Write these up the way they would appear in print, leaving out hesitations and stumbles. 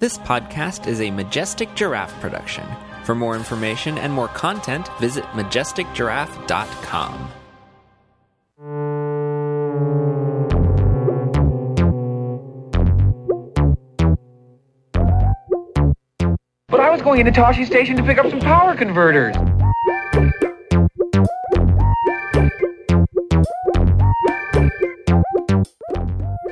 This podcast is a Majestic Giraffe production. For more information and more content, visit majesticgiraffe.com. But I was going into Tosche Station to pick up some power converters.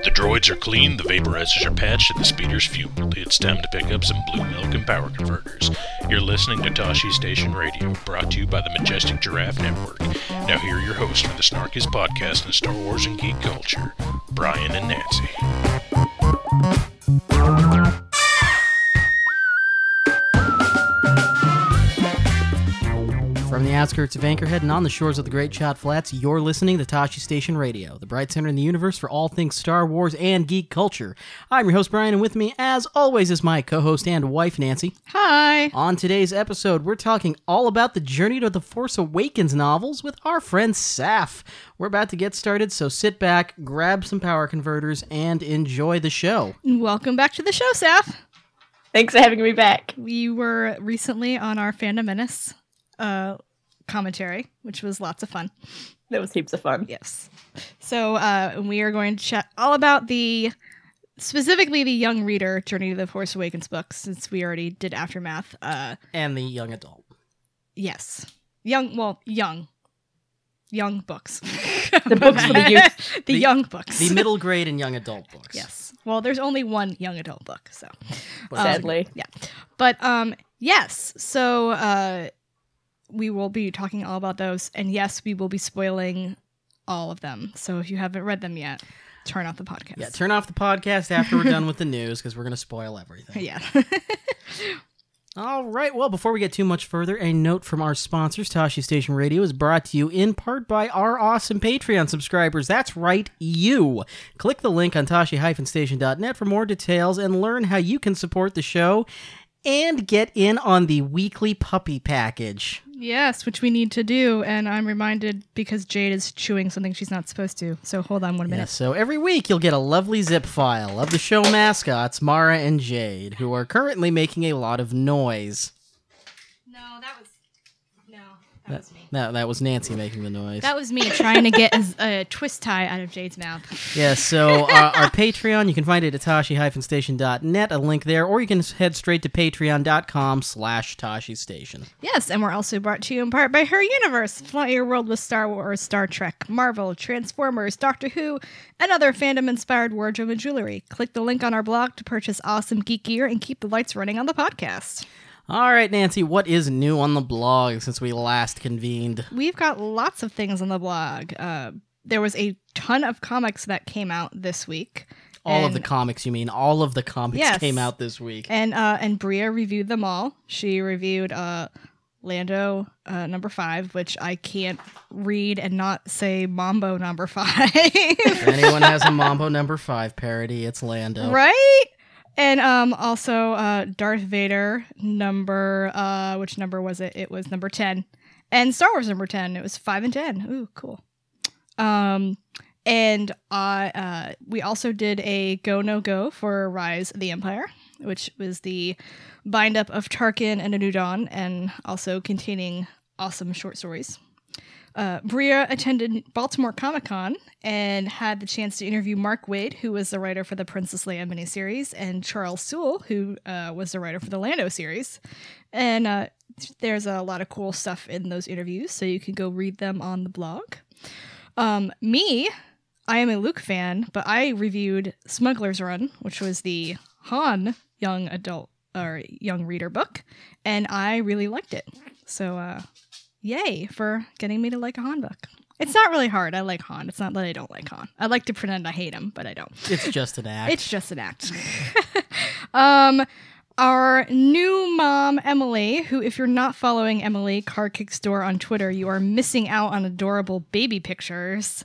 The droids are clean, the vaporizers are patched, and the speeder's fueled. It's time to pick up some blue milk and power converters. You're listening to Tosche Station Radio, brought to you by the Majestic Giraffe Network. Now here are your hosts for the snarkiest podcast in Star Wars and geek culture, Brian and Nancy. From the outskirts of Anchorhead and on the shores of the Great Shot Flats, you're listening to Tosche Station Radio, the bright center in the universe for all things Star Wars and geek culture. I'm your host, Brian, and with me, as always, is my co-host and wife, Nancy. Hi! On today's episode, we're talking all about the Journey to the Force Awakens novels with our friend Saf. We're about to get started, so sit back, grab some power converters, and enjoy the show. Welcome back to the show, Saf. Thanks for having me back. We were recently on our Fandom Menace commentary, which was lots of fun. That was heaps of fun. Yes. So we are going to chat all about specifically the young reader Journey to the Force Awakens books, since we already did Aftermath. And the young adult. Yes. Young books. The books for the youth. the young books. The middle grade and young adult books. Yes. Well, there's only one young adult book, so. Sadly. Yeah. But yes. So, we will be talking all about those, and yes, we will be spoiling all of them. So if you haven't read them yet, turn off the podcast. Yeah, turn off the podcast after we're done with the news, because we're going to spoil everything. Yeah. All right, well, before we get too much further, a note from our sponsors. Tosche Station Radio is brought to you in part by our awesome Patreon subscribers. That's right, you. Click the link on tosche-station.net for more details and learn how you can support the show and get in on the weekly puppy package. Yes, which we need to do, and I'm reminded because Jade is chewing something she's not supposed to, so hold on 1 minute. Yeah, so every week you'll get a lovely zip file of the show mascots, Mara and Jade, who are currently making a lot of noise. That was me. No, that was Nancy making the noise. That was me trying to get a twist tie out of Jade's mouth. Yeah, so our Patreon, you can find it at tosche-station.net, a link there, or you can head straight to patreon.com/Tosche Station. Yes, and we're also brought to you in part by Her Universe. Flaunt your world with Star Wars, Star Trek, Marvel, Transformers, Doctor Who, and other fandom-inspired wardrobe and jewelry. Click the link on our blog to purchase awesome geek gear and keep the lights running on the podcast. All right, Nancy, what is new on the blog since we last convened? We've got lots of things on the blog. There was a ton of comics that came out this week. All of the comics came out this week. And Bria reviewed them all. She reviewed Lando number 5, which I can't read and not say Mambo number 5. If anyone has a Mambo number 5 parody, it's Lando. Right? And also Darth Vader number, which number was it? It was number 10. And Star Wars number 10. It was 5 and 10. Ooh, cool. And we also did a go no go for Rise of the Empire, which was the bind up of Tarkin and A New Dawn, and also containing awesome short stories. Bria attended Baltimore Comic Con and had the chance to interview Mark Waid, who was the writer for the Princess Leia miniseries, and Charles Sewell, who was the writer for the Lando series. And there's a lot of cool stuff in those interviews, so you can go read them on the blog. I am a Luke fan, but I reviewed Smuggler's Run, which was the Han young adult or young reader book, and I really liked it. So, yay for getting me to like a Han book. It's not really hard. I like Han. It's not that I don't like Han. I like to pretend I hate him, but I don't. It's just an act. Our new mom, Emily, who, if you're not following Emily Car Kicks Door on Twitter, you are missing out on adorable baby pictures.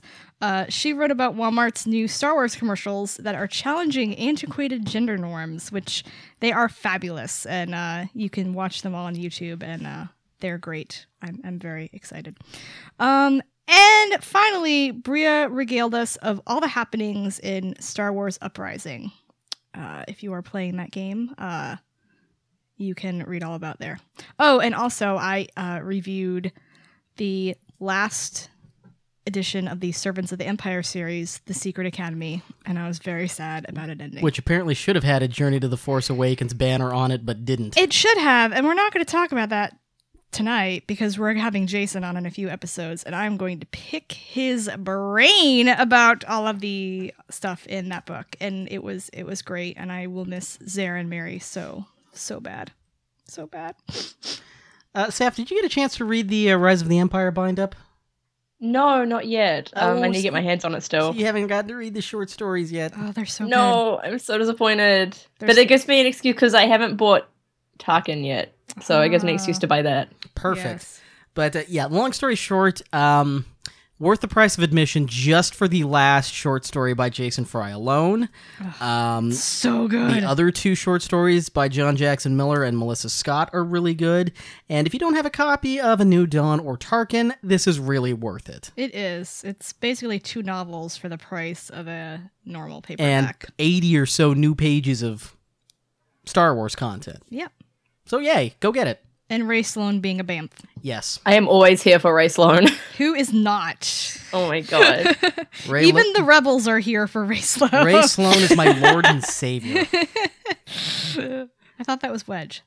She wrote about Walmart's new Star Wars commercials that are challenging antiquated gender norms, which they are fabulous. And you can watch them all on YouTube, and they're great. I'm very excited. And finally, Bria regaled us of all the happenings in Star Wars Uprising. if you are playing that game, you can read all about there. Oh, and also I reviewed the last edition of the Servants of the Empire series, The Secret Academy, and I was very sad about it ending. Which apparently should have had a Journey to the Force Awakens banner on it, but didn't. It should have, and we're not going to talk about that tonight because we're having Jason on in a few episodes, and I'm going to pick his brain about all of the stuff in that book, and it was great, and I will miss Zare and Mary so bad. Saf, did you get a chance to read the Rise of the Empire bind-up? No, not yet. I need to get my hands on it still. So you haven't gotten to read the short stories yet. Oh, they're so good. No, I'm so disappointed. But it gives me an excuse because I haven't bought Tarkin yet. So it gives me an excuse to buy that. Perfect. Yes. But yeah, long story short, worth the price of admission just for the last short story by Jason Fry alone. So good. The other two short stories by John Jackson Miller and Melissa Scott are really good. And if you don't have a copy of A New Dawn or Tarkin, this is really worth it. It is. It's basically two novels for the price of a normal paperback. And 80 or so new pages of Star Wars content. Yep. So yay, go get it. And Rae Sloane being a BAMF. Yes. I am always here for Rae Sloane. Who is not? Oh my god. Even the Rebels are here for Rae Sloane. Rae Sloane is my lord and savior. I thought that was Wedge.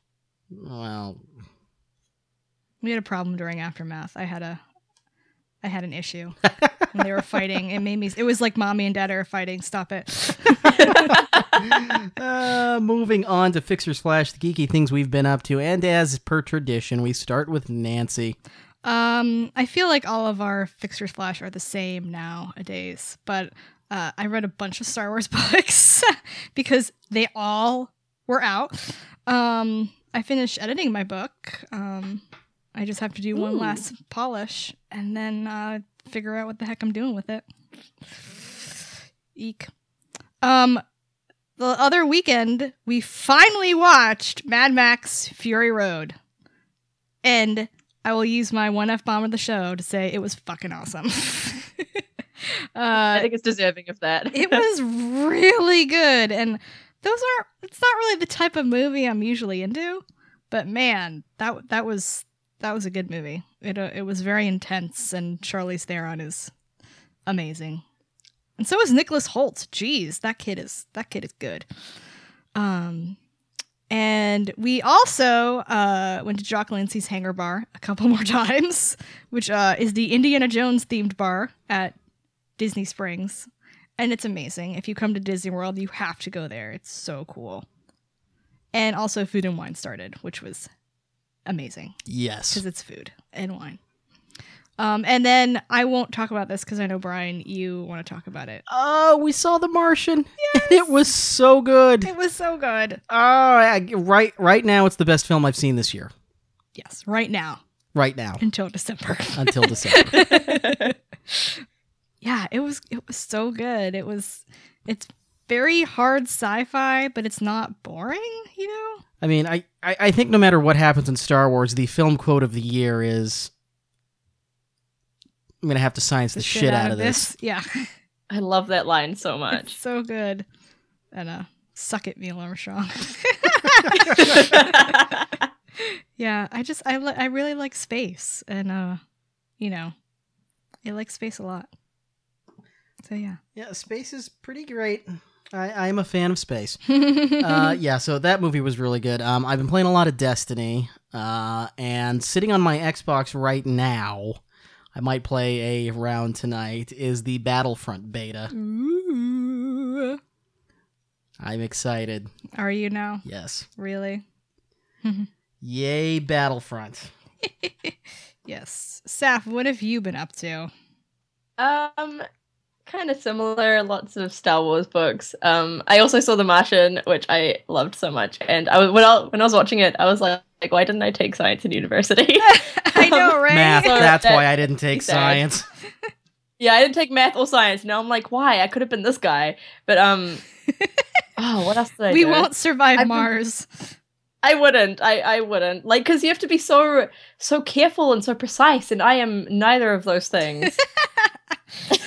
Well. We had a problem during Aftermath. I had an issue. And they were fighting. It was like mommy and dad are fighting. Stop it. Moving on to Fixer Slash, the geeky things we've been up to. And as per tradition, we start with Nancy. I feel like all of our Fixer Slash are the same nowadays. But I read a bunch of Star Wars books because they all were out. I finished editing my book. I just have to do one last polish and then figure out what the heck I'm doing with it. Eek. The other weekend, we finally watched Mad Max Fury Road. And I will use my one F-bomb of the show to say it was fucking awesome. I think it's deserving of that. It was really good. And it's not really the type of movie I'm usually into. But man, that was a good movie. It was very intense, and Charlize Theron is amazing, and so is Nicholas Hoult. Jeez, that kid is good. And we also went to Jock Lindsey's Hangar Bar a couple more times, which is the Indiana Jones themed bar at Disney Springs, and it's amazing. If you come to Disney World, you have to go there. It's so cool. And also, Food and Wine started, which was amazing. Yes. Because it's food and wine. And then I won't talk about this because I know, Brian, you want to talk about it. Oh, we saw The Martian. Yes. It was so good. Oh, right now it's the best film I've seen this year. Yes, right now. Until December. Yeah, it was so good. It's very hard sci-fi, but it's not boring, you know? I mean, I think no matter what happens in Star Wars, the film quote of the year is, I'm going to have to science the shit out of this. Yeah. I love that line so much. It's so good. And suck it, Neil Armstrong. Yeah, I really like space. And, I like space a lot. So, yeah. Yeah, space is pretty great. I am a fan of space. Yeah, so that movie was really good. I've been playing a lot of Destiny, and sitting on my Xbox right now, I might play a round tonight, is the Battlefront beta. Ooh. I'm excited. Are you now? Yes. Really? Yay, Battlefront. Yes. Saf, what have you been up to? Kind of similar, lots of Star Wars books. I also saw The Martian, which I loved so much. And when I was watching it, I was like, why didn't I take science in university? I know, right? Math, so that's why I didn't take science. Yeah, I didn't take math or science. Now I'm like, why? I could have been this guy. But, what else did I do? We won't survive Mars. I wouldn't. Like, because you have to be so careful and so precise, and I am neither of those things.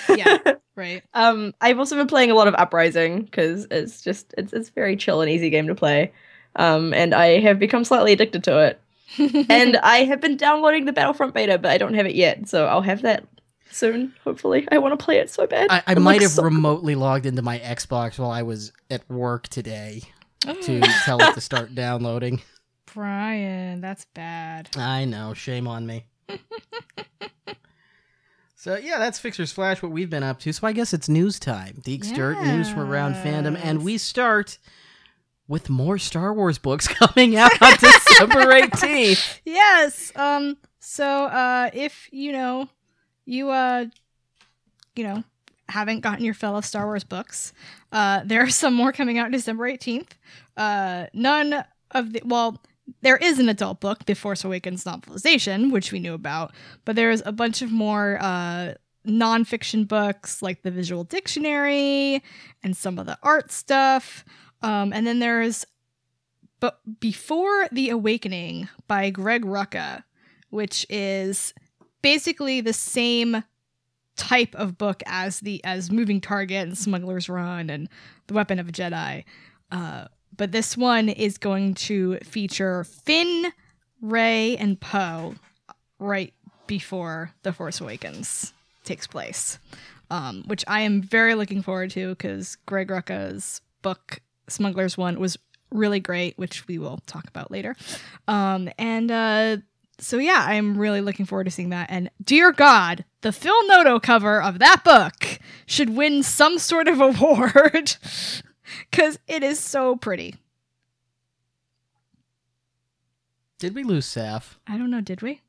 Yeah, right. I've also been playing a lot of Uprising because it's just it's a very chill and easy game to play, and I have become slightly addicted to it. And I have been downloading the Battlefront beta, but I don't have it yet, so I'll have that soon, hopefully. I want to play it so bad. I might have remotely logged into my Xbox while I was at work today to tell it to start downloading. Brian, that's bad. I know, shame on me. So yeah, that's Fixer's Flash, what we've been up to. So I guess it's news time. Deek's Dirt, news from around fandom, and we start with more Star Wars books coming out on December 18th. Yes. So if, you haven't gotten your fill of Star Wars books, there are some more coming out December 18th. There is an adult book, The Force Awakens novelization, which we knew about, but there's a bunch of more nonfiction books like the Visual Dictionary and some of the art stuff. And then there's Before the Awakening by Greg Rucka, which is basically the same type of book as Moving Target and Smuggler's Run and The Weapon of a Jedi. But this one is going to feature Finn, Rey, and Poe right before The Force Awakens takes place, which I am very looking forward to because Greg Rucka's book Smuggler's One was really great, which we will talk about later. So I'm really looking forward to seeing that. And dear God, the Phil Noto cover of that book should win some sort of award because it is so pretty. Did we lose Saf? I don't know. Did we?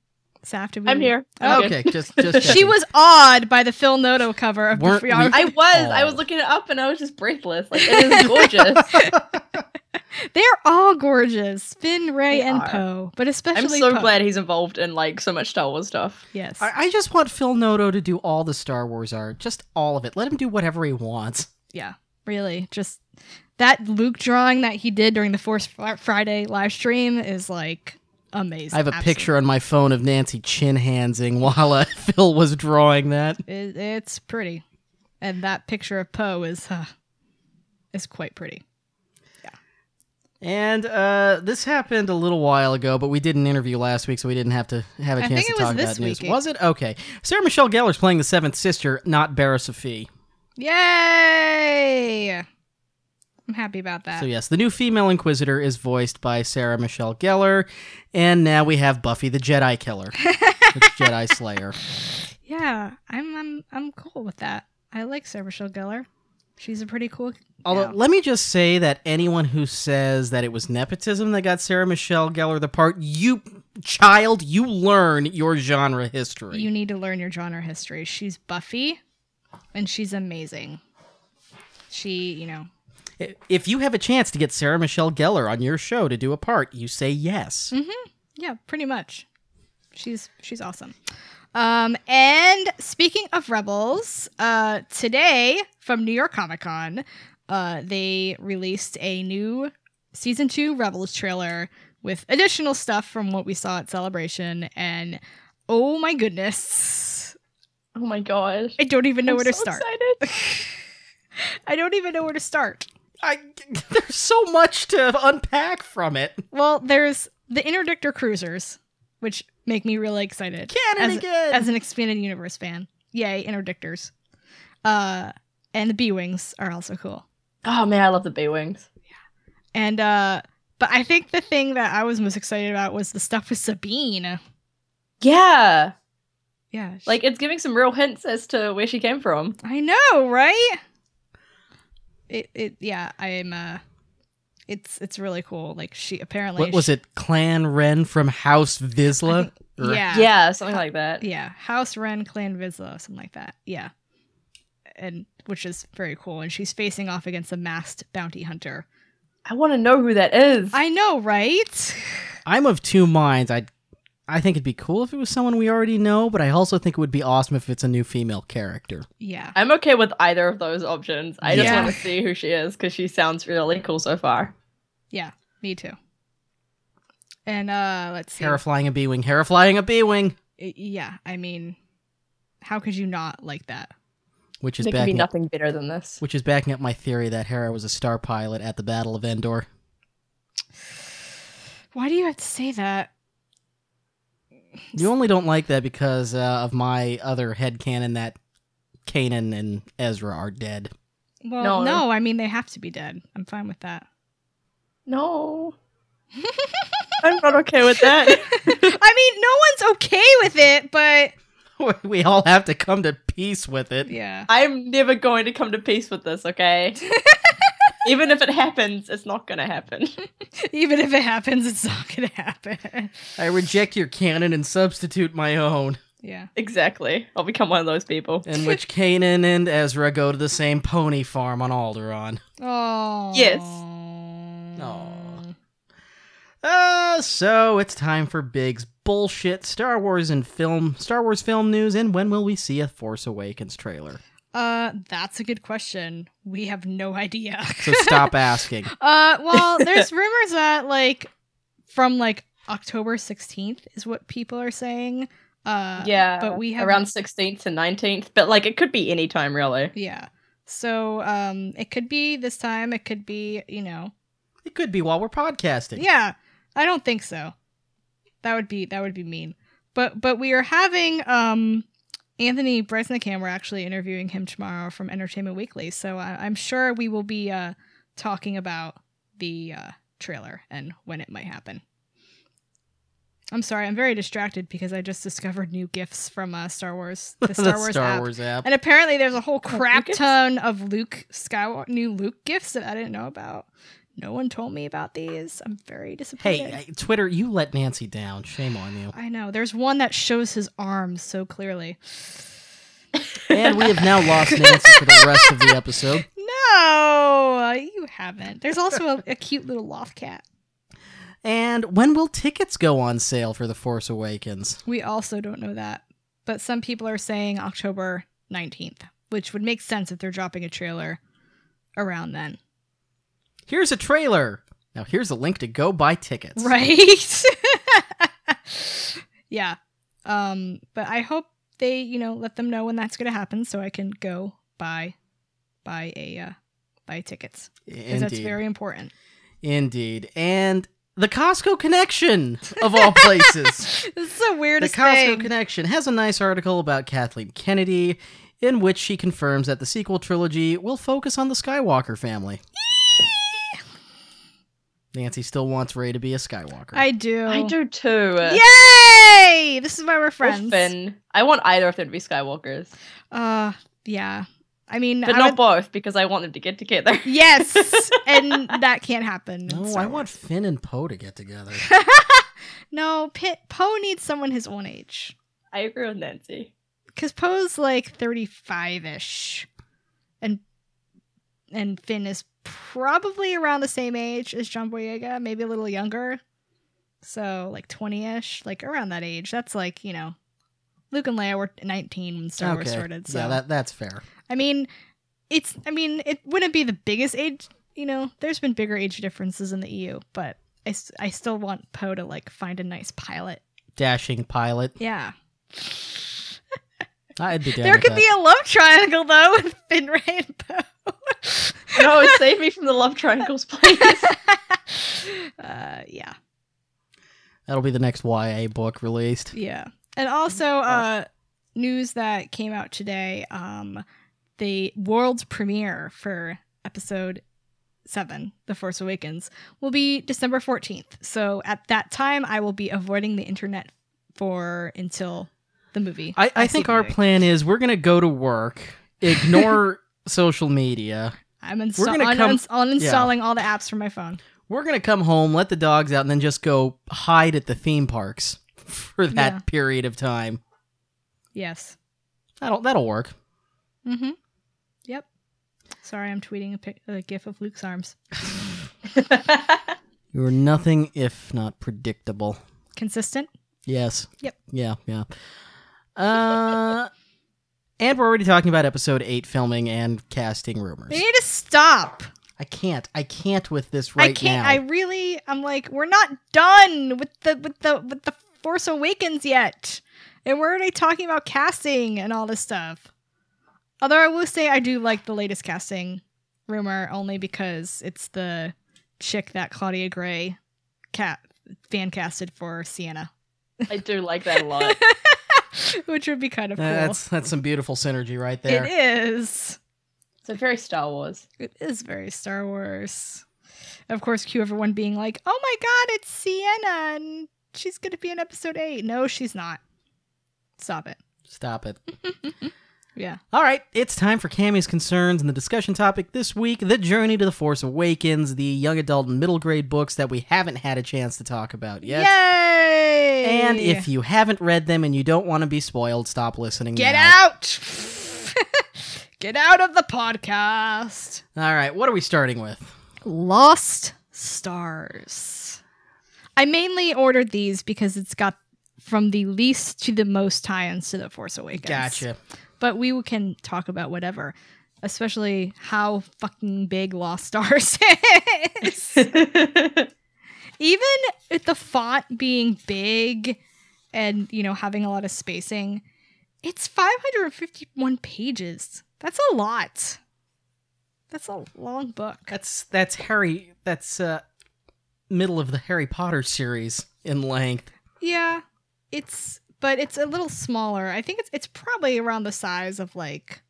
Saf, did we? I'm here. Oh, okay, just she was awed by the Phil Noto cover of the free. I was looking it up and I was just breathless. Like, it is gorgeous. They're all gorgeous, Finn, Rey, and Poe, but especially I'm so glad he's involved in like so much Star Wars stuff. Yes, I just want Phil Noto to do all the Star Wars art, just all of it. Let him do whatever he wants. Yeah, really, just that Luke drawing that he did during the Force Friday live stream is like. Amazing. I have a picture on my phone of Nancy chin-handsing while Phil was drawing that. It's pretty. And that picture of Poe is quite pretty. Yeah. And this happened a little while ago, but we did an interview last week, so we didn't have to have a chance to talk about news. Was it? Okay. Sarah Michelle Gellar's playing the Seventh Sister, not Bera Sophie. Yay! I'm happy about that. So yes, the new female Inquisitor is voiced by Sarah Michelle Gellar, and now we have Buffy the Jedi Killer. It's Jedi Slayer. Yeah, I'm cool with that. I like Sarah Michelle Gellar. She's a pretty cool. Although, let me just say that anyone who says that it was nepotism that got Sarah Michelle Gellar the part, you learn your genre history. You need to learn your genre history. She's Buffy, and she's amazing. She, If you have a chance to get Sarah Michelle Gellar on your show to do a part, you say yes. Mm-hmm. Yeah, pretty much. She's awesome. And speaking of Rebels, today from New York Comic Con, they released a new Season 2 Rebels trailer with additional stuff from what we saw at Celebration. And oh my goodness. Oh my gosh. I don't even know where to start. I'm so excited. I don't even know where to start. There's so much to unpack from it. Well, there's the Interdictor Cruisers, which make me really excited. As an Expanded Universe fan. Yay, Interdictors. And the B Wings are also cool. Oh, man, I love the B Wings. Yeah. And, but I think the thing that I was most excited about was the stuff with Sabine. Yeah. Yeah. Like, it's giving some real hints as to where she came from. I know, right? It's really cool. Like she apparently was it Clan Ren from House Vizsla? Yeah, something like that. Yeah, House Ren, Clan Vizsla, something like that. Yeah, and which is very cool. And she's facing off against a masked bounty hunter. I want to know who that is. I know, right? I'm of two minds. I think it'd be cool if it was someone we already know, but I also think it would be awesome if it's a new female character. Yeah. I'm okay with either of those options. I just want to see who she is because she sounds really cool so far. Yeah, me too. And let's see. Hera flying a B-Wing. Yeah, I mean, how could you not like that? Which is backing nothing better than this. Which is backing up my theory that Hera was a star pilot at the Battle of Endor. Why do you have to say that? You only don't like that because of my other headcanon that Kanan and Ezra are dead. Well, no, I mean they have to be dead. I'm fine with that. No. I'm not okay with that. I mean, no one's okay with it, but... We all have to come to peace with it. Yeah. I'm never going to come to peace with this, okay? Even if it happens, it's not going to happen. Even if it happens, it's not going to happen. I reject your canon and substitute my own. Yeah. Exactly. I'll become one of those people. In which Kanan and Ezra go to the same pony farm on Alderaan. Oh. Yes. Oh. So it's time for Big's bullshit Star Wars film news, and when will we see a Force Awakens trailer? That's a good question. We have no idea. So stop asking. Well, there's rumors that from October 16th is what people are saying. Yeah, but we have around 16th to 19th, but it could be any time really. Yeah. So it could be this time. It could be It could be while we're podcasting. Yeah. I don't think so. That would be mean. But we are having Anthony Bresnikan. We're actually interviewing him tomorrow from Entertainment Weekly, so I'm sure we will be talking about the trailer and when it might happen. I'm sorry, I'm very distracted because I just discovered new GIFs from Star Wars, the Star Wars app, and apparently there's a whole crap ton of new Luke GIFs that I didn't know about. No one told me about these. I'm very disappointed. Hey, Twitter, you let Nancy down. Shame on you. I know. There's one that shows his arms so clearly. And we have now lost Nancy for the rest of the episode. No, you haven't. There's also a cute little loft cat. And when will tickets go on sale for The Force Awakens? We also don't know that. But some people are saying October 19th, which would make sense if they're dropping a trailer around then. Here's a trailer. Now here's a link to go buy tickets. Right? Yeah. But I hope they, let them know when that's going to happen so I can go buy tickets. Because that's very important. Indeed. And the Costco Connection, of all places. This is the weirdest thing. The Costco Connection has a nice article about Kathleen Kennedy in which she confirms that the sequel trilogy will focus on the Skywalker family. Nancy still wants Rey to be a Skywalker. I do. I do too. Yay! This is why we're friends. Finn. I want either of them to be Skywalkers. Yeah. I mean... But not both, because I want them to get together. Yes! And that can't happen. No, I want Finn and Poe to get together. No, Poe needs someone his own age. I agree with Nancy. Because Poe's 35-ish. And Finn is... probably around the same age as John Boyega, maybe a little younger. So 20-ish, around that age. That's Luke and Leia were 19 when Star Wars started. So yeah, that's fair. I mean, it wouldn't be the biggest age. There's been bigger age differences in the EU, but I still want Poe to find a nice pilot, dashing pilot. Yeah. I'd be down. There could be a love triangle though with Finn, Rey, and Poe. No, save me from the love triangles, please. Yeah. That'll be the next YA book released. Yeah. And also, news that came out today, the world premiere for episode 7, The Force Awakens, will be December 14th. So at that time, I will be avoiding the internet until the movie. I think our plan is we're going to go to work, ignore social media. I'm uninstalling all the apps from my phone. We're going to come home, let the dogs out, and then just go hide at the theme parks for that period of time. Yes. That'll work. Mm-hmm. Yep. Sorry, I'm tweeting a GIF of Luke's arms. You're nothing if not predictable. Consistent? Yes. Yep. Yeah. And we're already talking about episode 8 filming and casting rumors. They need to stop. I can't with this right now. We're not done with the Force Awakens yet. And we're already talking about casting and all this stuff. Although I will say I do like the latest casting rumor only because it's the chick that Claudia Gray fan casted for Sienna. I do like that a lot. Which would be kind of cool. That's some beautiful synergy right there. It is. So very Star Wars. It is very Star Wars. Of course, cue everyone being like, oh my god, it's Sienna and she's going to be in episode 8. No, she's not. Stop it. Stop it. Yeah. All right, it's time for Cammy's Concerns, and the discussion topic this week, The Journey to the Force Awakens, the young adult and middle grade books that we haven't had a chance to talk about yet. Yay! And if you haven't read them and you don't want to be spoiled, stop listening now. Get out! Get out of the podcast! All right, what are we starting with? Lost Stars. I mainly ordered these because it's got from the least to the most tie-ins to The Force Awakens. Gotcha. But we can talk about whatever, especially how fucking big Lost Stars is. Even with the font being big and, you know, having a lot of spacing, it's 551 pages. That's a lot. That's a long book. That's Harry. That's middle of the Harry Potter series in length. Yeah. But it's a little smaller. I think it's probably around the size of like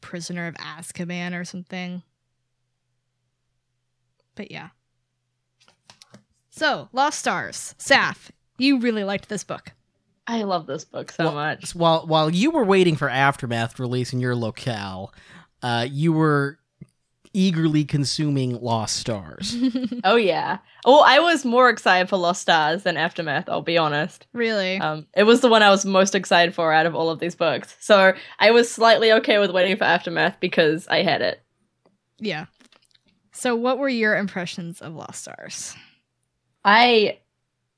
Prisoner of Azkaban or something. But yeah. So, Lost Stars. Saf, you really liked this book. I love this book so much. While you were waiting for Aftermath to release in your locale, you were eagerly consuming Lost Stars. Oh yeah. Oh, I was more excited for Lost Stars than Aftermath, I'll be honest. Really? It was the one I was most excited for out of all of these books. So I was slightly okay with waiting for Aftermath because I had it. Yeah. So what were your impressions of Lost Stars? I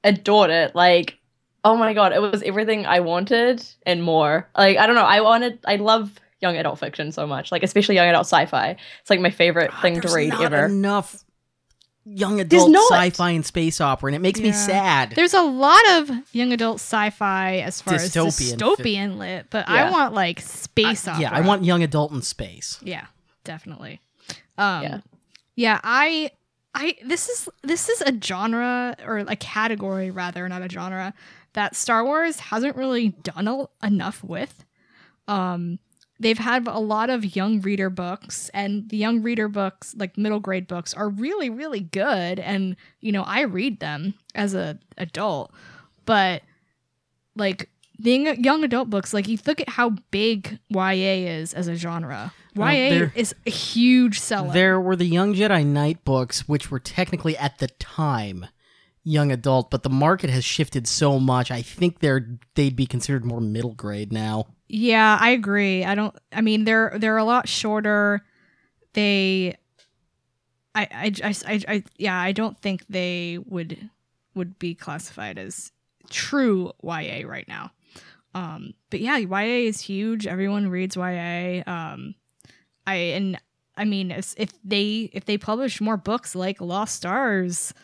adored it. Like, oh my god, it was everything I wanted and more. Like, I don't know, I love young adult fiction so much, like especially young adult sci-fi. It's like my favorite thing to read ever. There's not enough young adult sci-fi and space opera, and it makes me sad. There's a lot of young adult sci-fi as far as dystopian lit, but yeah. I want like space opera. Yeah, I want young adult in space. Yeah, definitely. I this is a genre, or a category rather, not a genre, that Star Wars hasn't really done enough with. They've had a lot of young reader books, and the young reader books, like middle grade books, are really, really good. And, you know, I read them as an adult, but like the young adult books, like you look at how big YA is as a genre. YA is a huge seller. There were the Young Jedi Knight books, which were technically at the time young adult, but the market has shifted so much. I think they'd be considered more middle grade now. Yeah, I agree. I mean, they're a lot shorter. I don't think they would be classified as true YA right now. But yeah, YA is huge. Everyone reads YA. If they publish more books like Lost Stars,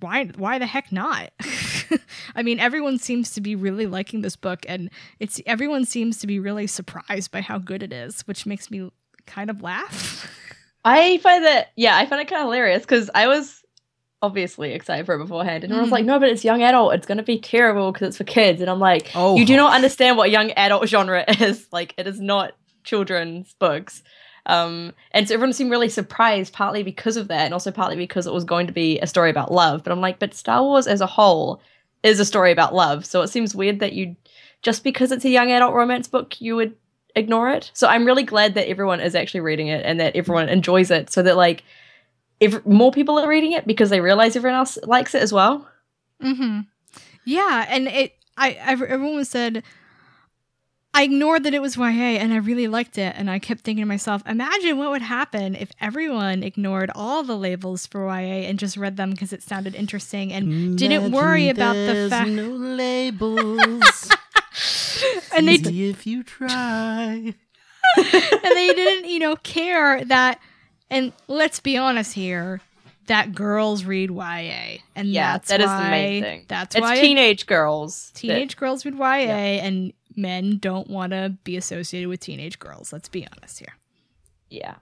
why the heck not? I mean, everyone seems to be really liking this book, and everyone seems to be really surprised by how good it is, which makes me kind of laugh. I find it kind of hilarious because I was obviously excited for it beforehand, and I was like, no, but it's young adult, it's gonna be terrible because it's for kids, and I'm like, oh, you do not understand what young adult genre is. Like, it is not children's books. And so everyone seemed really surprised, partly because of that, and also partly because it was going to be a story about love. But I'm like, but Star Wars as a whole is a story about love, so it seems weird that you, just because it's a young adult romance book, you would ignore it. So I'm really glad that everyone is actually reading it and that everyone enjoys it, so that like if more people are reading it because they realize everyone else likes it as well. Mm-hmm. Yeah, and everyone said, I ignored that it was YA and I really liked it, and I kept thinking to myself, imagine what would happen if everyone ignored all the labels for YA and just read them because it sounded interesting and didn't worry about the fact no labels. And they if you try. And they didn't, you know, care that, and let's be honest here, that girls read YA, and that's why is the main thing. That's why teenage girls read YA, and men don't want to be associated with teenage girls. Let's be honest here. Yeah.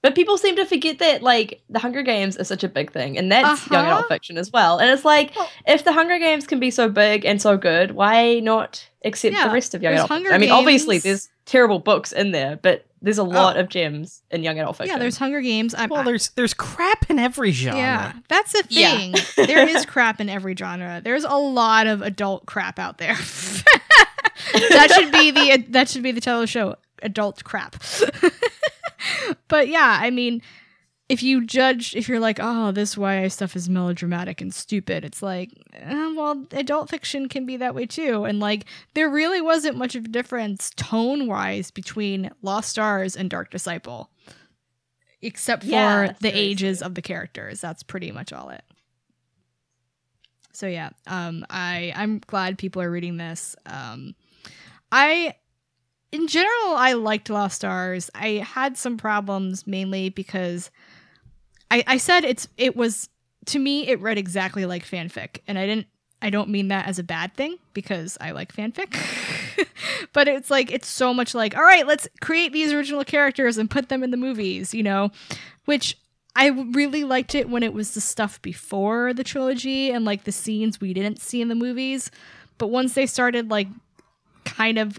But people seem to forget that, like, the Hunger Games is such a big thing, and that's young adult fiction as well. And it's like, if the Hunger Games can be so big and so good, why not accept the rest of young adult fiction? I mean, obviously, there's terrible books in there, but there's a lot of gems in young adult fiction. Yeah, there's Hunger Games. There's crap in every genre. Yeah, that's the thing. Yeah. There is crap in every genre. There's a lot of adult crap out there. That should be the title of the show, Adult Crap. But yeah, I mean, if you're like, oh, this YA stuff is melodramatic and stupid, it's like, well, adult fiction can be that way too. And like, there really wasn't much of a difference tone-wise between Lost Stars and Dark Disciple, except for the ages of the characters. That's pretty much all it. So yeah, I'm glad people are reading this. In general, I liked Lost Stars. I had some problems mainly because I said it was to me it read exactly like fanfic, and I don't mean that as a bad thing because I like fanfic, but it's like it's so much like, all right, let's create these original characters and put them in the movies, you know, which I really liked it when it was the stuff before the trilogy and like the scenes we didn't see in the movies, but once they started like kind of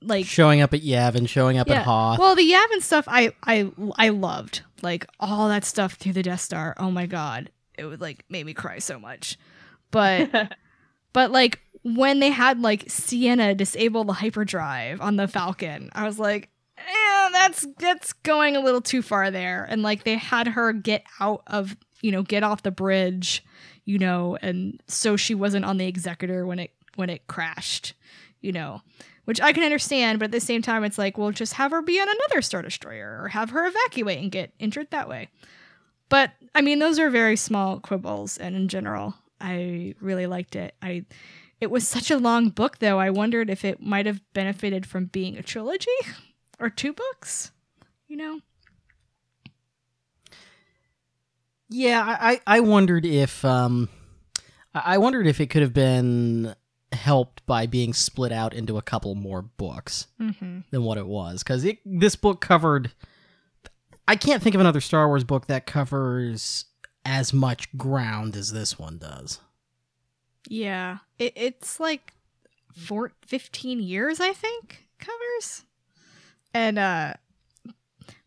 like showing up at Yavin, showing up at Hoth. Well, the Yavin stuff I loved. Like all that stuff through the Death Star. Oh my god. It would like made me cry so much. But but like when they had like Sienna disable the hyperdrive on the Falcon, I was like, that's going a little too far there. And like they had her get off the bridge, you know, and so she wasn't on the Executor when it crashed, you know. Which I can understand, but at the same time, it's like, well, just have her be on another Star Destroyer or have her evacuate and get injured that way. But, I mean, those are very small quibbles, and in general, I really liked it. It was such a long book, though, I wondered if it might have benefited from being a trilogy or two books, you know? Yeah, I wondered if it could have been helped by being split out into a couple more books than what it was, because this book covered, I can't think of another Star Wars book that covers as much ground as this one does. Yeah, it's like 15 years, I think, covers. And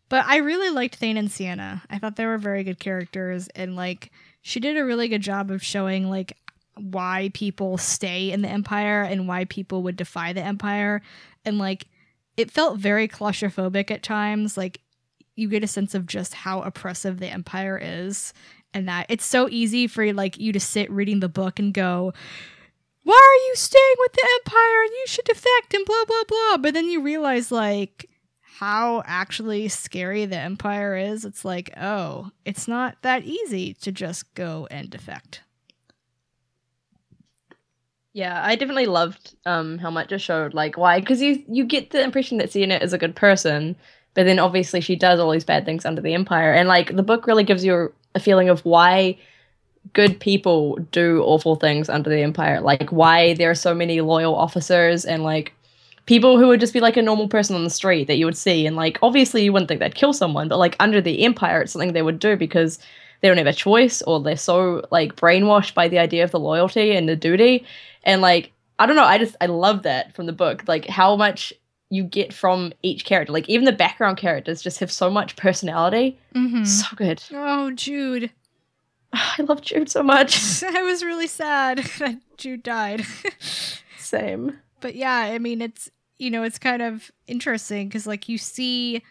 but I really liked Thane and Sienna. I thought they were very good characters, and like she did a really good job of showing like why people stay in the Empire and why people would defy the Empire. And like it felt very claustrophobic at times. Like you get a sense of just how oppressive the Empire is, and that it's so easy for like you to sit reading the book and go, why are you staying with the Empire and you should defect and blah blah blah, but then you realize like how actually scary the Empire is. It's like, oh, it's not that easy to just go and defect. Yeah, I definitely loved how much it showed, like, why. Because you get the impression that Sienna is a good person, but then obviously she does all these bad things under the Empire. And, like, the book really gives you a feeling of why good people do awful things under the Empire. Like, why there are so many loyal officers and, like, people who would just be, like, a normal person on the street that you would see. And, like, obviously you wouldn't think they'd kill someone, but, like, under the Empire it's something they would do because they don't have a choice, or they're so, like, brainwashed by the idea of the loyalty and the duty. And, like, I don't know, I love that from the book, like, how much you get from each character. Like, even the background characters just have so much personality. Mm-hmm. So good. Oh, Jude. I love Jude so much. I was really sad that Jude died. Same. But, yeah, I mean, it's, you know, it's kind of interesting because, like, you see,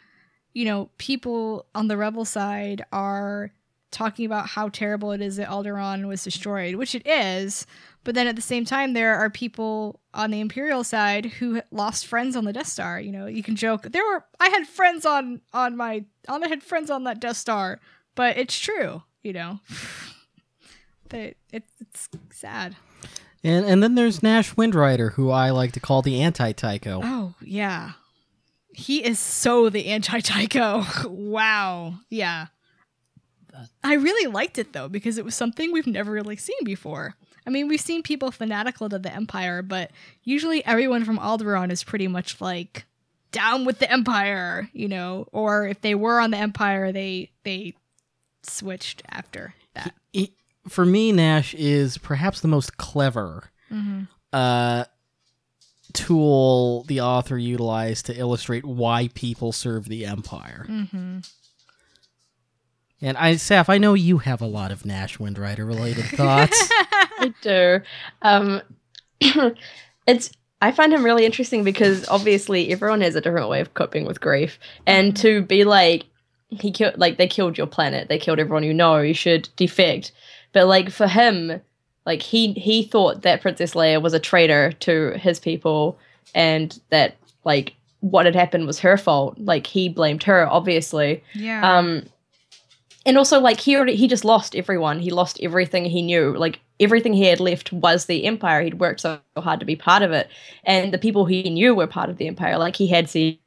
you know, people on the Rebel side are talking about how terrible it is that Alderaan was destroyed, which it is, but then at the same time there are people on the Imperial side who lost friends on the Death Star. You know, you can joke, I had friends on that Death Star, but it's true, you know. But it's sad. And then there's Nash Windrider, who I like to call the anti-Tycho. Oh yeah, he is so the anti-Tycho. Wow. Yeah, I really liked it, though, because it was something we've never really seen before. I mean, we've seen people fanatical to the Empire, but usually everyone from Alderaan is pretty much like, down with the Empire, you know? Or if they were on the Empire, they switched after that. For me, Nash is perhaps the most clever tool the author utilized to illustrate why people serve the Empire. Mm-hmm. And Saf, I know you have a lot of Nash Windrider related thoughts. I do. I find him really interesting because obviously everyone has a different way of coping with grief, and to be like, they killed your planet, they killed everyone you know, you should defect. But like for him, like he thought that Princess Leia was a traitor to his people, and that like what had happened was her fault. Like he blamed her, obviously. Yeah. And also, like, he just lost everyone. He lost everything he knew. Like, everything he had left was the Empire. He'd worked so hard to be part of it. And the people he knew were part of the Empire. Like, he had Sienna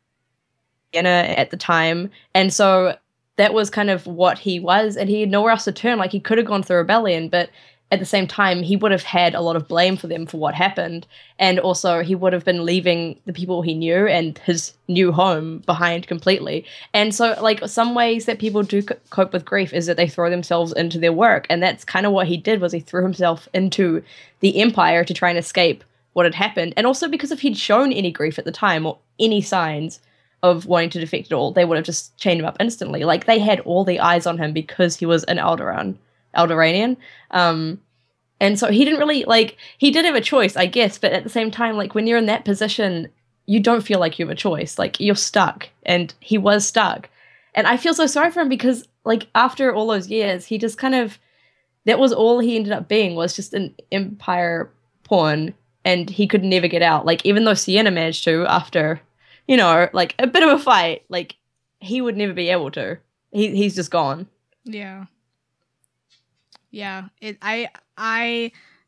at the time. And so that was kind of what he was. And he had nowhere else to turn. Like, he could have gone through rebellion. But at the same time, he would have had a lot of blame for them for what happened. And also, he would have been leaving the people he knew and his new home behind completely. And so, like, some ways that people do cope with grief is that they throw themselves into their work. And that's kind of what he did, was he threw himself into the Empire to try and escape what had happened. And also because if he'd shown any grief at the time or any signs of wanting to defect at all, they would have just chained him up instantly. Like, they had all the eyes on him because he was an Alderaanian. And so he didn't really, like, he did have a choice, I guess, but at the same time, like, when you're in that position, you don't feel like you have a choice. Like, you're stuck, and he was stuck. And I feel so sorry for him because, like, after all those years, he just kind of, that was all he ended up being, was just an Empire pawn, and he could never get out. Like, even though Sienna managed to, after, you know, like, a bit of a fight, like, he would never be able to. He's just gone. Yeah. Yeah,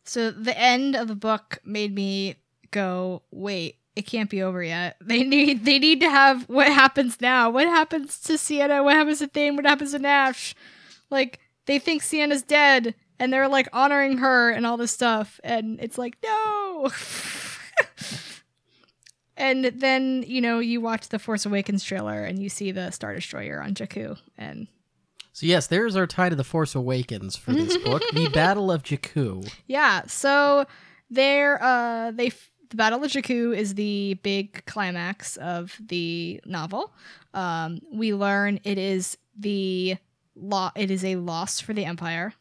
so the end of the book made me go, wait, it can't be over yet. They need to have what happens now. What happens to Sienna? What happens to Thane? What happens to Nash? Like, they think Sienna's dead, and they're, like, honoring her and all this stuff, and it's like, no! And then, you know, you watch the Force Awakens trailer, and you see the Star Destroyer on Jakku, and... So yes, there's our tie to the Force Awakens for this book, the Battle of Jakku. Yeah, so the Battle of Jakku is the big climax of the novel. We learn it is a loss for the Empire,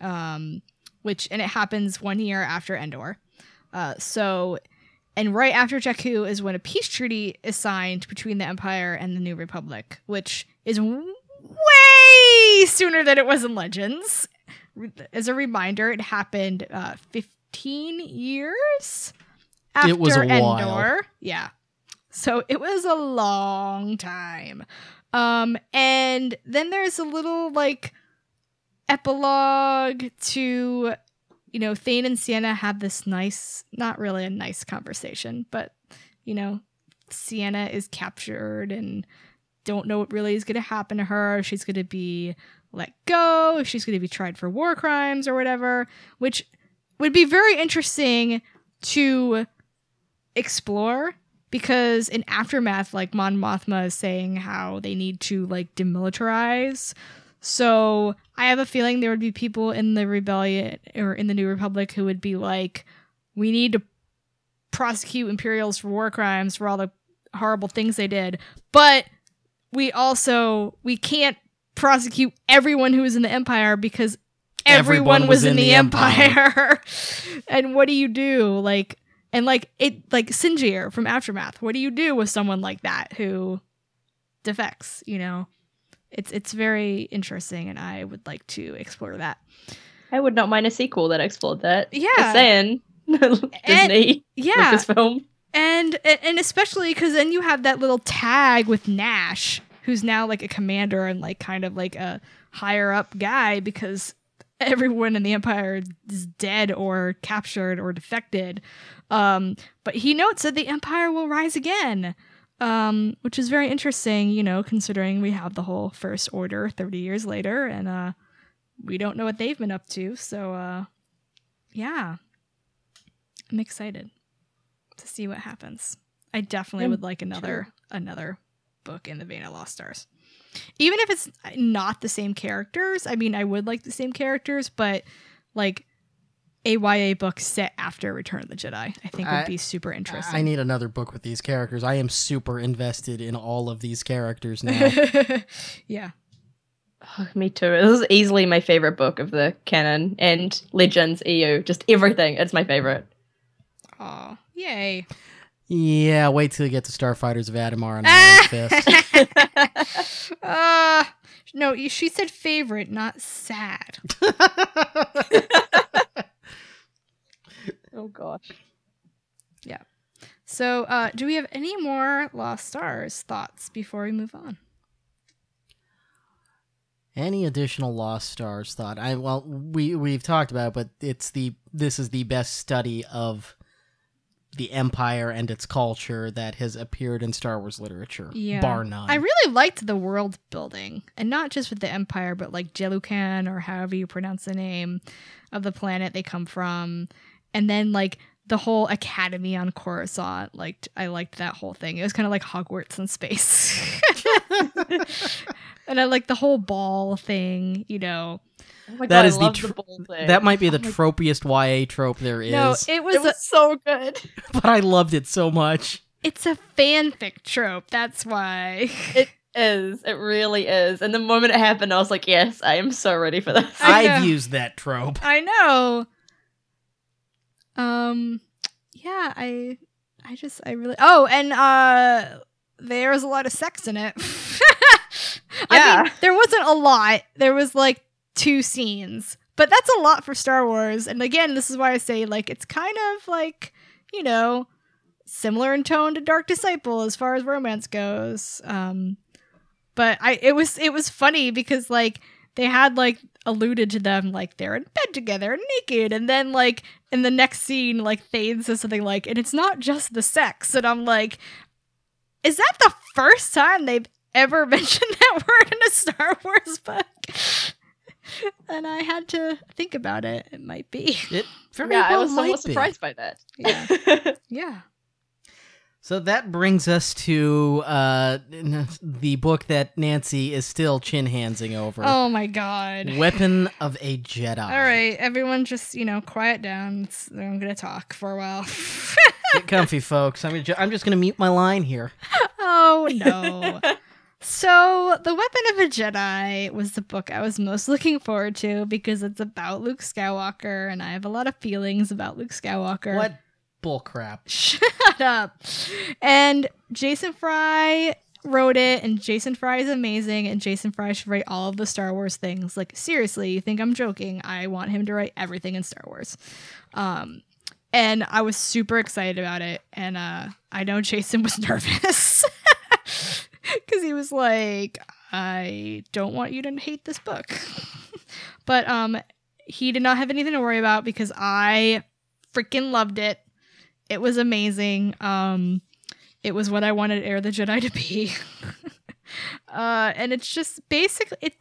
and it happens 1 year after Endor. And right after Jakku is when a peace treaty is signed between the Empire and the New Republic, which is way sooner than it was in Legends. As a reminder, it happened 15 years after it was Endor. While. Yeah. So it was a long time. And then there's a little, like, epilogue to, you know, Thane and Sienna have this nice, not really a nice conversation, but, you know, Sienna is captured and don't know what really is going to happen to her, if she's going to be let go, if she's going to be tried for war crimes or whatever, which would be very interesting to explore, because in Aftermath, like, Mon Mothma is saying how they need to, like, demilitarize. So I have a feeling there would be people in the Rebellion or in the New Republic who would be like, we need to prosecute Imperials for war crimes, for all the horrible things they did, but we can't prosecute everyone who was in the Empire because everyone was in the Empire. And what do you do? Like, and like it, like Sinjir from Aftermath, what do you do with someone like that who defects, you know? It's very interesting, and I would like to explore that. I would not mind a sequel that explored that. Yeah. Just saying. Disney. Yeah. Lucasfilm. And especially because then you have that little tag with Nash, who's now like a commander and like kind of like a higher up guy, because everyone in the Empire is dead or captured or defected. But he notes that the Empire will rise again. Which is very interesting, you know, considering we have the whole First Order 30 years later, and we don't know what they've been up to. So, yeah, I'm excited to see what happens. I definitely would like another book in the vein of Lost Stars. Even if it's not the same characters. I mean, I would like the same characters, but like a YA book set after Return of the Jedi, I think would be super interesting. I need another book with these characters. I am super invested in all of these characters now. Yeah. Oh, me too. This is easily my favorite book of the canon and Legends EU. Just everything. It's my favorite. Oh, yay. Yeah, wait till you get to Starfighters of Adamar on Iron Fist. No, she said favorite, not sad. Oh, gosh. Yeah. So do we have any more Lost Stars thoughts before we move on? Any additional Lost Stars thought? We've talked about it, but this is the best study of the Empire and its culture that has appeared in Star Wars literature, bar none. I really liked the world building, and not just with the Empire, but like Jelucan, or however you pronounce the name of the planet they come from. And then, like, the whole academy on Coruscant, like, I liked that whole thing. It was kind of like Hogwarts in space. And I like the whole ball thing, you know. Oh my God, I love the ball thing. That might be the tropiest YA trope there is. No, it was so good. But I loved it so much. It's a fanfic trope, that's why. It is. It really is. And the moment it happened, I was like, yes, I am so ready for this. I've used that trope. I know. Yeah, I really. Oh, and there's a lot of sex in it. I mean, there wasn't a lot. There was like 2 scenes, but that's a lot for Star Wars. And again, this is why I say, like, it's kind of like, you know, similar in tone to Dark Disciple as far as romance goes. But it was funny because, like, they had, like, alluded to them, like, they're in bed together and naked, and then, like, in the next scene, like, Thane says something like, and it's not just the sex, and I'm like, is that the first time they've ever mentioned that word in a Star Wars book? And I had to think about it. It might be. I was somewhat surprised by that. Yeah. Yeah. So that brings us to the book that Nancy is still chin-handsing over. Oh, my God. Weapon of a Jedi. All right, everyone just, you know, quiet down. I'm going to talk for a while. Get comfy, folks. I'm just going to mute my line here. Oh, no. So, The Weapon of a Jedi was the book I was most looking forward to because it's about Luke Skywalker, and I have a lot of feelings about Luke Skywalker. What? Bullcrap. Shut up. And Jason Fry wrote it, and Jason Fry is amazing, and Jason Fry should write all of the Star Wars things. Like, seriously, you think I'm joking? I want him to write everything in Star Wars. And I was super excited about it, and I know Jason was nervous because he was like, I don't want you to hate this book. But he did not have anything to worry about because I freaking loved it. It was amazing. It was what I wanted Heir of the Jedi to be. And it's just basically,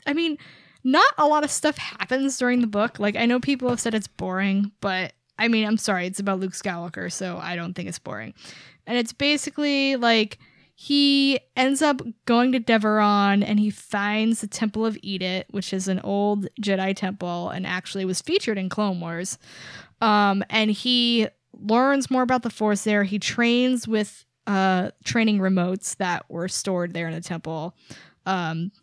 not a lot of stuff happens during the book. Like, I know people have said it's boring, but I mean, I'm sorry, it's about Luke Skywalker, so I don't think it's boring. And it's basically like he ends up going to Deveron and he finds the Temple of Edit, which is an old Jedi temple and actually was featured in Clone Wars. And he learns more about the Force there. He trains with training remotes that were stored there in the temple.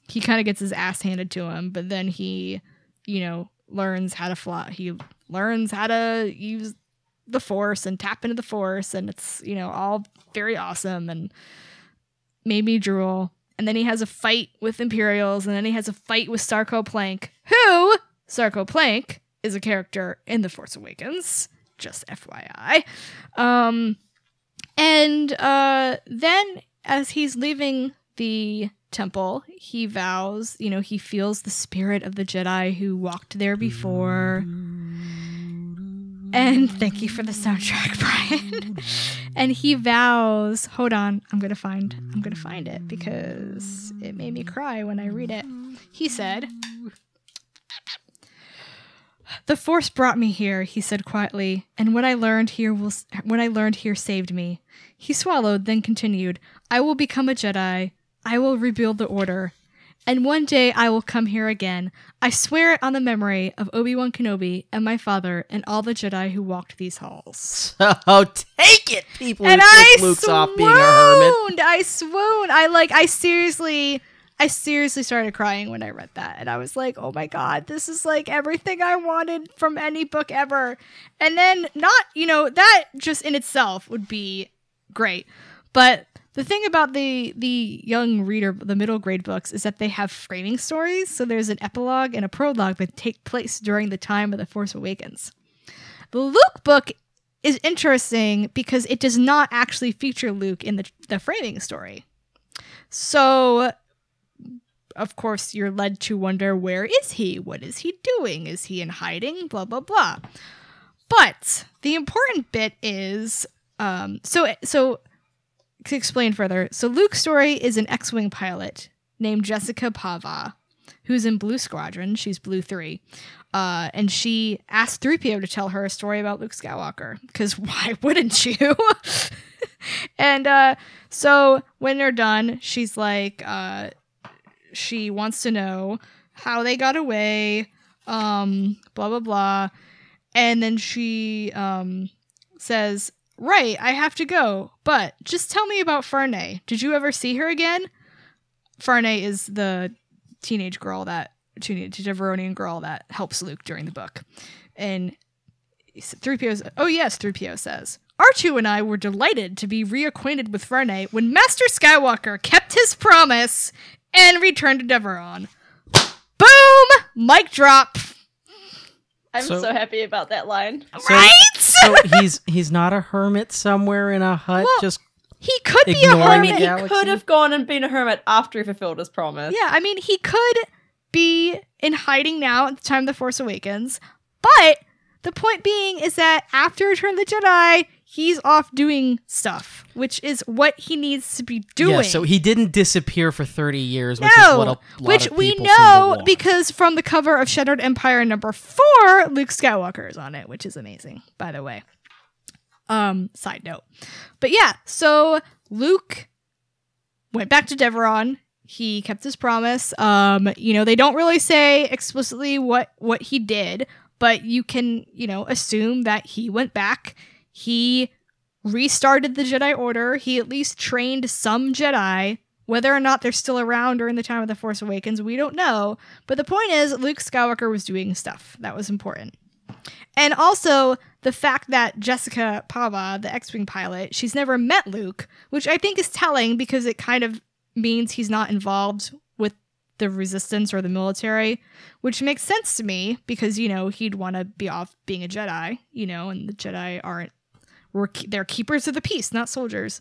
He kind of gets his ass handed to him, but then he, you know, learns how to fly. He learns how to use the Force and tap into the Force, and it's, you know, all very awesome and made me drool. And then he has a fight with Imperials, and then he has a fight with Sarko Plank, who Sarko Plank is a character in The Force Awakens, just FYI. Then as he's leaving the temple, he vows, you know, he feels the spirit of the Jedi who walked there before. And thank you for the soundtrack, Brian. And he vows, hold on, I'm going to find it because it made me cry when I read it. He said, "The Force brought me here," he said quietly, "and what I learned here saved me." He swallowed, then continued, "I will become a Jedi. I will rebuild the Order. And one day I will come here again. I swear it on the memory of Obi-Wan Kenobi and my father and all the Jedi who walked these halls." So take it, people and who I Luke's swooned, off being a hermit. I swooned. I seriously started crying when I read that. And I was like, oh my God, this is like everything I wanted from any book ever. And then that just in itself would be great. But the thing about the young reader, the middle grade books, is that they have framing stories. So there's an epilogue and a prologue that take place during the time of The Force Awakens. The Luke book is interesting because it does not actually feature Luke in the framing story. So, of course, you're led to wonder, where is he? What is he doing? Is he in hiding? Blah, blah, blah. But the important bit is... to explain further, so Luke's story is an X-Wing pilot named Jessica Pava, who's in Blue Squadron. She's Blue 3. And she asked 3PO to tell her a story about Luke Skywalker, because why wouldn't you? And so when they're done, she's like, she wants to know how they got away, blah, blah, blah. And then she says... "Right, I have to go, but just tell me about Farnay. Did you ever see her again?" Farnay is the teenage Deveronian girl that helps Luke during the book. And 3PO says, "R2 and I were delighted to be reacquainted with Farnay when Master Skywalker kept his promise and returned to Deveron." Boom! Mic drop. I'm so happy about that line. Right? So he's not a hermit somewhere in a hut. Well, just he could be a hermit. He could have gone and been a hermit after he fulfilled his promise. Yeah, I mean, he could be in hiding now at the time The Force Awakens. But the point being is that after Return of the Jedi, he's off doing stuff, which is what he needs to be doing. Yeah, so he didn't disappear for 30 years, which is what a lot which of we know, because from the cover of Shattered Empire #4, Luke Skywalker is on it, which is amazing, by the way. Side note. But yeah, so Luke went back to Deveron. He kept his promise. They don't really say explicitly what he did, but you can, assume that he went back. He restarted the Jedi Order. He at least trained some Jedi. Whether or not they're still around during the time of The Force Awakens, we don't know. But the point is, Luke Skywalker was doing stuff that was important. And also, the fact that Jessica Pava, the X-Wing pilot, she's never met Luke, which I think is telling because it kind of means he's not involved with the Resistance or the military, which makes sense to me because, he'd want to be off being a Jedi, and the Jedi aren't. They're keepers of the peace, not soldiers.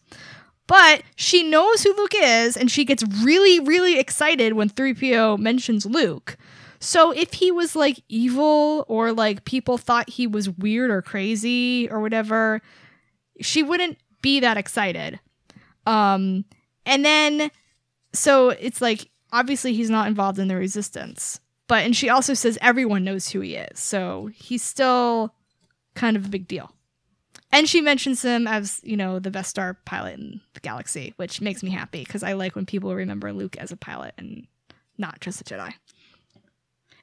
But she knows who Luke is, and she gets really, really excited when 3PO mentions Luke. So if he was, evil or, people thought he was weird or crazy or whatever, she wouldn't be that excited. And then, so it's, obviously he's not involved in the Resistance. But, and she also says everyone knows who he is. So he's still kind of a big deal. And she mentions him as, the best star pilot in the galaxy, which makes me happy because I like when people remember Luke as a pilot and not just a Jedi.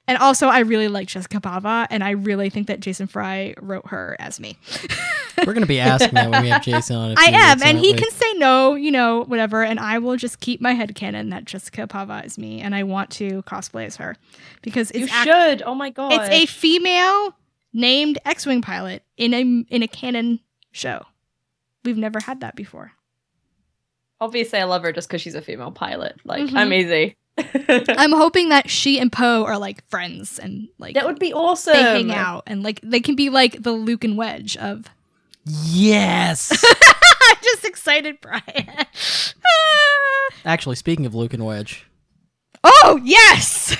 And also, I really like Jessica Pava, and I really think that Jason Fry wrote her as me. We're going to be asking that when we have Jason on. I am, and he can say no, whatever, and I will just keep my headcanon that Jessica Pava is me, and I want to cosplay as her. Because it's should! Oh my god! It's a female... named X-Wing pilot in a canon show. We've never had that before. Obviously, I love her just because she's a female pilot. Mm-hmm. I'm easy. I'm hoping that she and Poe are friends and that would be awesome. They hang out and they can be the Luke and Wedge of. Yes. I'm just excited, Brian. Actually, speaking of Luke and Wedge. Oh, yes!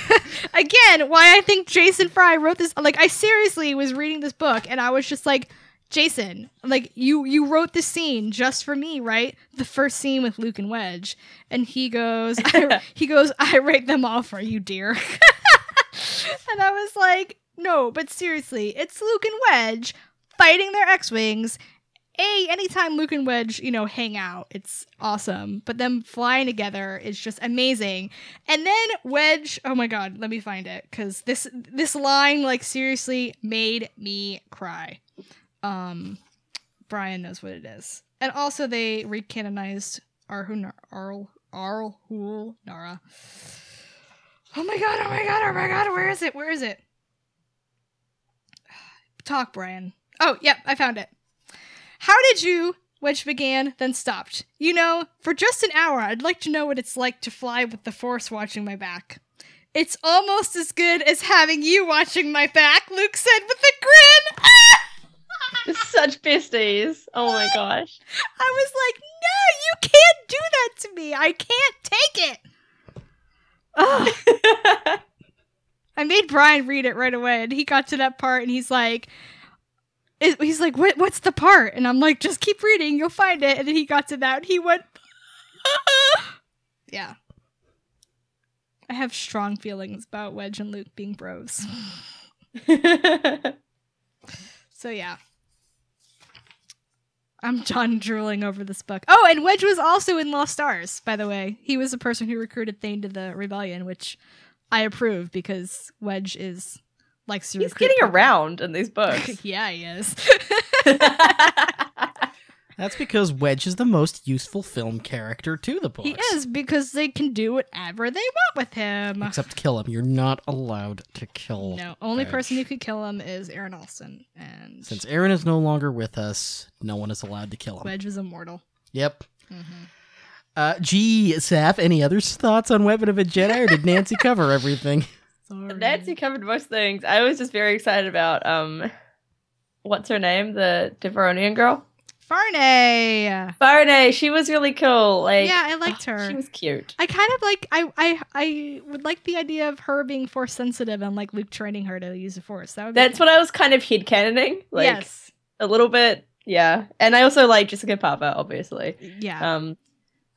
Again, why I think Jason Fry wrote this. I seriously was reading this book, and I was just like, Jason, like, you wrote this scene just for me, right? The first scene with Luke and Wedge. And he goes, I rake them all for you, dear. And I was like, no, but seriously, it's Luke and Wedge fighting their X-Wings. Anytime Luke and Wedge, hang out, it's awesome. But them flying together is just amazing. And then Wedge, oh my God, let me find it. Because this line, like, seriously made me cry. Brian knows what it is. And also they recanonized Arhul Nara. Oh my god, where is it? Talk, Brian. Oh, yep, I found it. How did you, Wedge began, then stopped. For just an hour, I'd like to know what it's like to fly with the Force watching my back. It's almost as good as having you watching my back, Luke said with a grin. Ah! Such besties. Oh my gosh. I was like, no, you can't do that to me. I can't take it. Oh. I made Brian read it right away, and he got to that part, and he's like, what's the part? And I'm like, just keep reading. You'll find it. And then he got to that, and he went, yeah. I have strong feelings about Wedge and Luke being bros. So yeah. I'm done drooling over this book. Oh, and Wedge was also in Lost Stars, by the way. He was the person who recruited Thane to the rebellion, which I approve because Wedge likes to recruit. He's getting around in these books. Yeah, he is. That's because Wedge is the most useful film character to the books. He is, because they can do whatever they want with him. Except kill him. You're not allowed to kill him. No, only person who could kill him is Aaron Alston. And since Aaron is no longer with us, no one is allowed to kill him. Wedge is immortal. Yep. Mm-hmm. Gee, Saf, any other thoughts on Weapon of a Jedi, or did Nancy cover everything? Sorry. Nancy covered most things. I was just very excited about, what's her name? The Deveronian girl? Farnay, she was really cool. Like, yeah, I liked her. She was cute. I kind of like, I would like the idea of her being Force sensitive and like Luke training her to use the Force. That's what I was kind of headcanoning. Like, yes, a little bit, yeah. And I also like Jessica Papa, obviously. Yeah.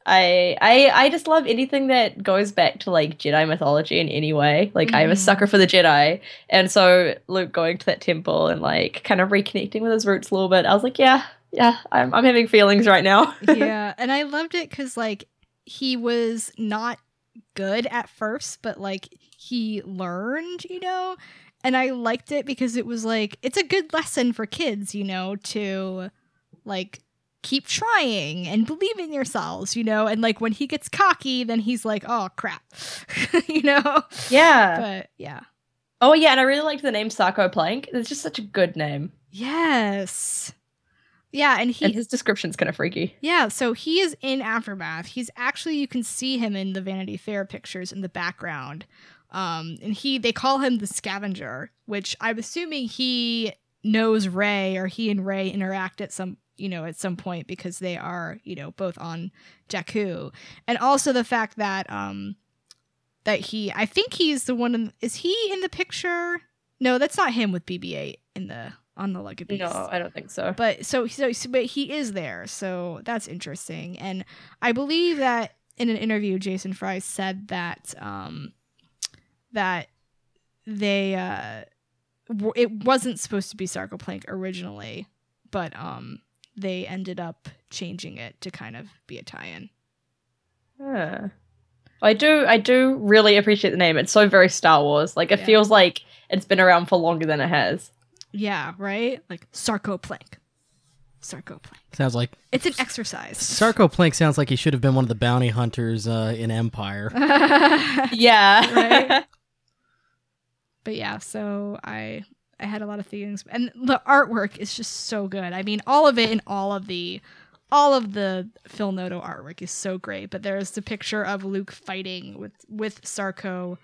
I just love anything that goes back to like Jedi mythology in any way. Like, I'm a sucker for the Jedi, and so Luke going to that temple and like kind of reconnecting with his roots a little bit. I was like, yeah. Yeah, I'm having feelings right now. Yeah, and I loved it because, like, he was not good at first, but, like, he learned, And I liked it because it was, like, it's a good lesson for kids, to, like, keep trying and believe in yourselves, And, like, when he gets cocky, then he's like, oh, crap, Yeah. But, yeah. Oh, yeah, and I really liked the name Sarko Plank. It's just such a good name. Yes. Yeah, and his description's kind of freaky. Yeah, so he is in Aftermath. He's actually, you can see him in the Vanity Fair pictures in the background. And they call him the Scavenger, which I'm assuming he knows Rey, or he and Rey interact at some, at some point, because they are, both on Jakku. And also the fact that I think he's the one is he in the picture? No, that's not him with BB-8 on the Lug of Beasts. No, I don't think so. But but he is there, so that's interesting. And I believe that in an interview, Jason Fry said that that they it wasn't supposed to be Sarko Plank originally, but they ended up changing it to kind of be a tie-in. Yeah. I do really appreciate the name. It's so very Star Wars. Like, it feels like it's been around for longer than it has. Yeah, right? Like, Sarko Plank. Sarko Plank. Sounds like... It's an exercise. Sarko Plank sounds like he should have been one of the bounty hunters in Empire. Yeah. Right? But yeah, so I had a lot of feelings. And the artwork is just so good. I mean, all of it in all of the Phil Noto artwork is so great. But there's the picture of Luke fighting with Sarko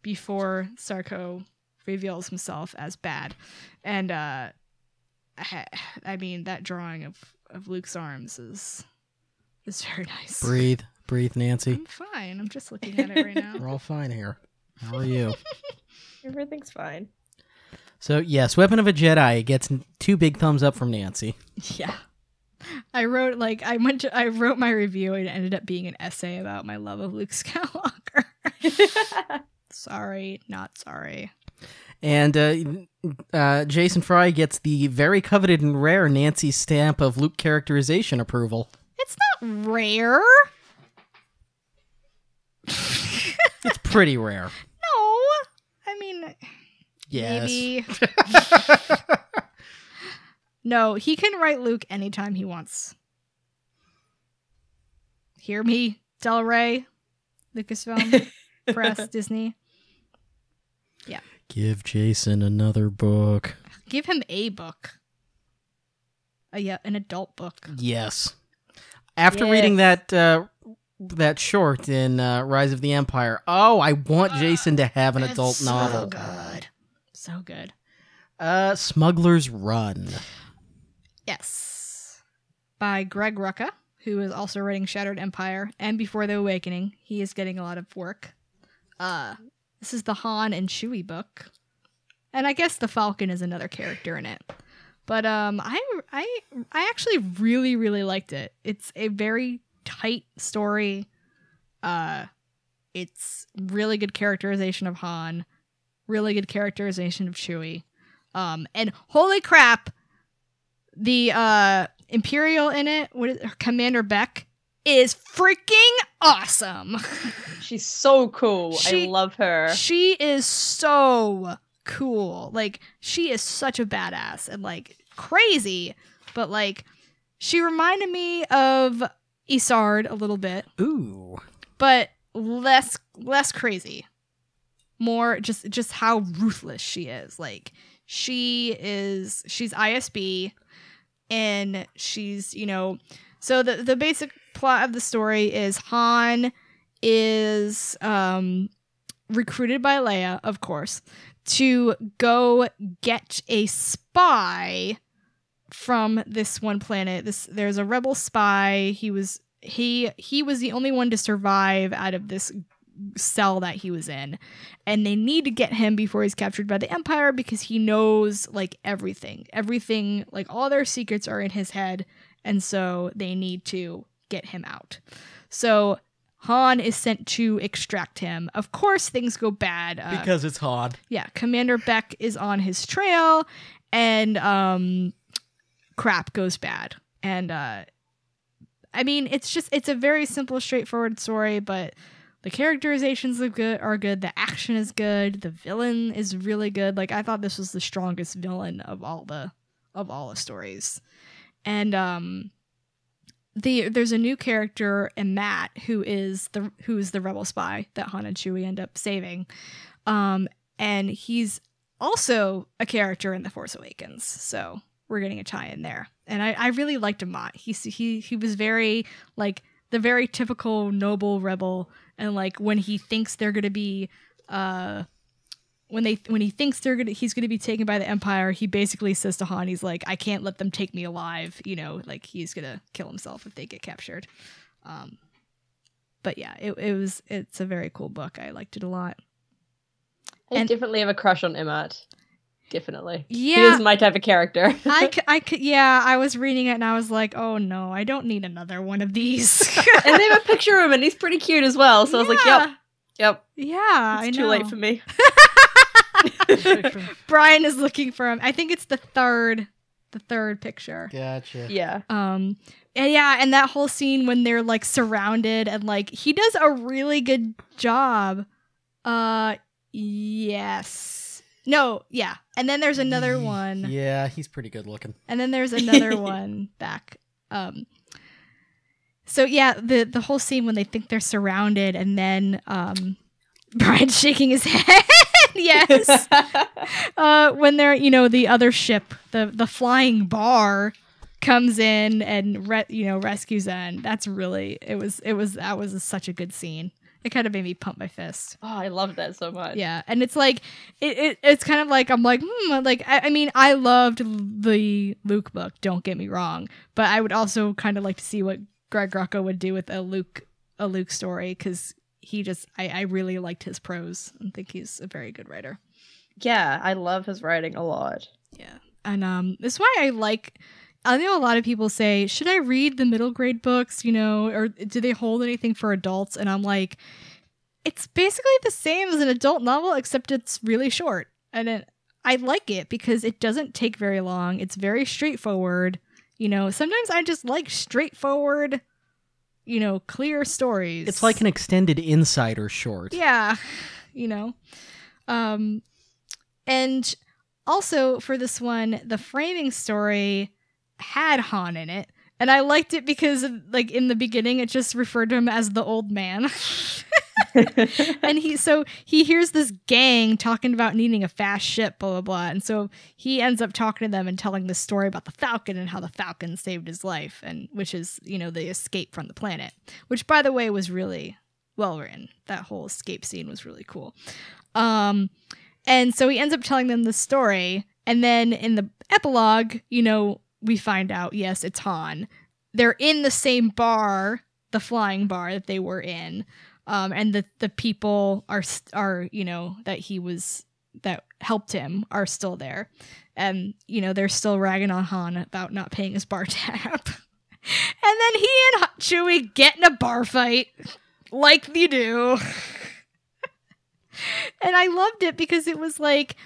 before Sarko reveals himself as bad, and I mean, that drawing of Luke's arms is very nice. Breathe, Nancy. I'm fine. I'm just looking at it right now. We're all fine here. How are you? Everything's fine. So, yes, Weapon of a Jedi gets 2 big thumbs up from Nancy. Yeah. I wrote my review and it ended up being an essay about my love of Luke Skywalker. Sorry, not sorry. And Jason Fry gets the very coveted and rare Nancy stamp of Luke characterization approval. It's not rare. It's pretty rare. No. I mean, yes. Maybe. No, he can write Luke anytime he wants. Hear me, Del Rey, Lucasfilm, Press, Disney. Yeah. Give Jason another book. Give him a book. Yeah, an adult book. Yes. After reading that short in Rise of the Empire, I want Jason to have an adult novel. So good. So good. Smuggler's Run. Yes. By Greg Rucka, who is also writing Shattered Empire and Before the Awakening. He is getting a lot of work. This is the Han and Chewie book. And I guess the Falcon is another character in it. But I actually really, really liked it. It's a very tight story. It's really good characterization of Han. Really good characterization of Chewie. And holy crap, the Imperial in it, Commander Beck, is freaking awesome. She's so cool. I love her. She is so cool. Like, she is such a badass and, like, crazy. But, like, she reminded me of Isard a little bit. Ooh. But less crazy. More just how ruthless she is. Like, she's ISB, and she's, you know, so the basic plot of the story is Han is recruited by Leia, of course, to go get a spy from this one planet. There's a rebel spy. He was the only one to survive out of this cell that he was in, and they need to get him before he's captured by the Empire, because he knows, like, everything, like, all their secrets are in his head, and so they need to get him out. So Han is sent to extract him. Of course, things go bad because it's Han. Yeah, Commander Beck is on his trail, and crap goes bad. And I mean, it's a very simple, straightforward story, but the characterizations are good. The action is good. The villain is really good. Like, I thought this was the strongest villain of all the stories. And there's a new character in Matt, who is the rebel spy that Han and Chewie end up saving, and he's also a character in The Force Awakens. So we're getting a tie in there. And I really liked Matt. He was very, like, the very typical noble rebel. And, like, he's going to be taken by the Empire, he basically says to Han, he's like, I can't let them take me alive. You know, like, he's going to kill himself if they get captured. But yeah, it's a very cool book. I liked it a lot. I definitely have a crush on Emmat. Definitely. Yeah. He is my type of character. I was reading it and I was like, oh no, I don't need another one of these. And they have a picture of him and he's pretty cute as well. So yeah. I was like, yep. Yeah, it's too late for me. Brian is looking for him. I think it's the third picture. Gotcha. Yeah. And that whole scene when they're, like, surrounded, and, like, he does a really good job. Yes. No, yeah. And then there's another one. Yeah, he's pretty good looking. And then there's another one back. So yeah, the whole scene when they think they're surrounded, and then Brian's shaking his head. Yes. When they're, you know, the other ship, the flying bar comes in and rescues them. That's really, that was such a good scene. It kind of made me pump my fist. Oh, I love that so much. Yeah, and it's like, it's kind of like, I'm like, like, I mean, I loved the Luke book, don't get me wrong, but I would also kind of like to see what Greg Rucka would do with a Luke story, because I really liked his prose and think he's a very good writer. Yeah, I love his writing a lot. Yeah. And that's why I know a lot of people say, should I read the middle grade books, you know, or do they hold anything for adults? And I'm like, it's basically the same as an adult novel, except it's really short. And I like it because it doesn't take very long. It's very straightforward. You know, sometimes I just like straightforward, you know, clear stories. It's like an extended insider short. Yeah, you know. And also for this one, the framing story had Han in it, and I liked it because, like, in the beginning it just referred to him as the old man. And he hears this gang talking about needing a fast ship, blah blah blah, and so he ends up talking to them and telling this story about the Falcon and how the Falcon saved his life, and which is, you know, the escape from the planet, which, by the way, was really well written. That whole escape scene was really cool. And so he ends up telling them the story, and then in the epilogue, you know, we find out, yes, it's Han. They're in the same bar, the flying bar that they were in. And the people are, you know, that helped him are still there. And, you know, they're still ragging on Han about not paying his bar tab. And then he and Chewie get in a bar fight like they do. And I loved it because it was like,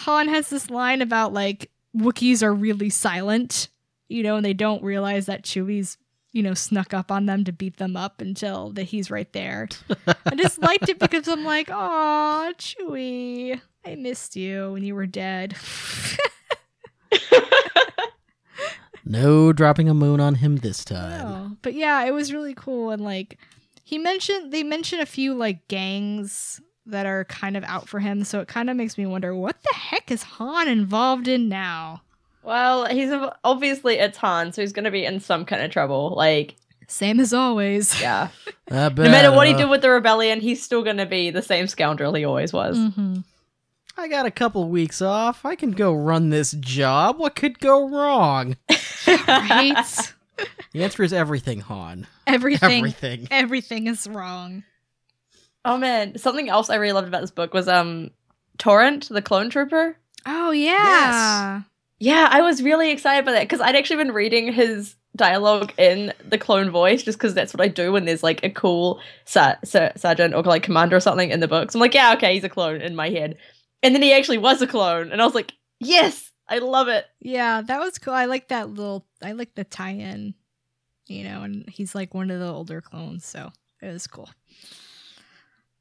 Han has this line about, like, Wookiees are really silent, you know, and they don't realize that Chewie's, you know, snuck up on them to beat them up until that he's right there. I just liked it because I'm like, aw, Chewie, I missed you when you were dead. No dropping a moon on him this time. No. But yeah, it was really cool. And like, they mentioned a few, like, gangs that are kind of out for him, so it kind of makes me wonder, what the heck is Han involved in now? Well, he's obviously, it's Han, so he's going to be in some kind of trouble. Like, same as always. Yeah. No matter what he did with the rebellion, he's still going to be the same scoundrel he always was. Mm-hmm. I got a couple weeks off. I can go run this job. What could go wrong? Right? The answer is everything, Han. Everything. Everything is wrong. Oh man, something else I really loved about this book was Torrent, the clone trooper. Oh yeah. Yes. Yeah, I was really excited by that because I'd actually been reading his dialogue in the clone voice just because that's what I do when there's like a cool sergeant or like commander or something in the books. I'm like, yeah, okay, he's a clone in my head. And then he actually was a clone and I was like, yes, I love it. Yeah, that was cool. I like the tie-in, you know, and he's like one of the older clones, so it was cool.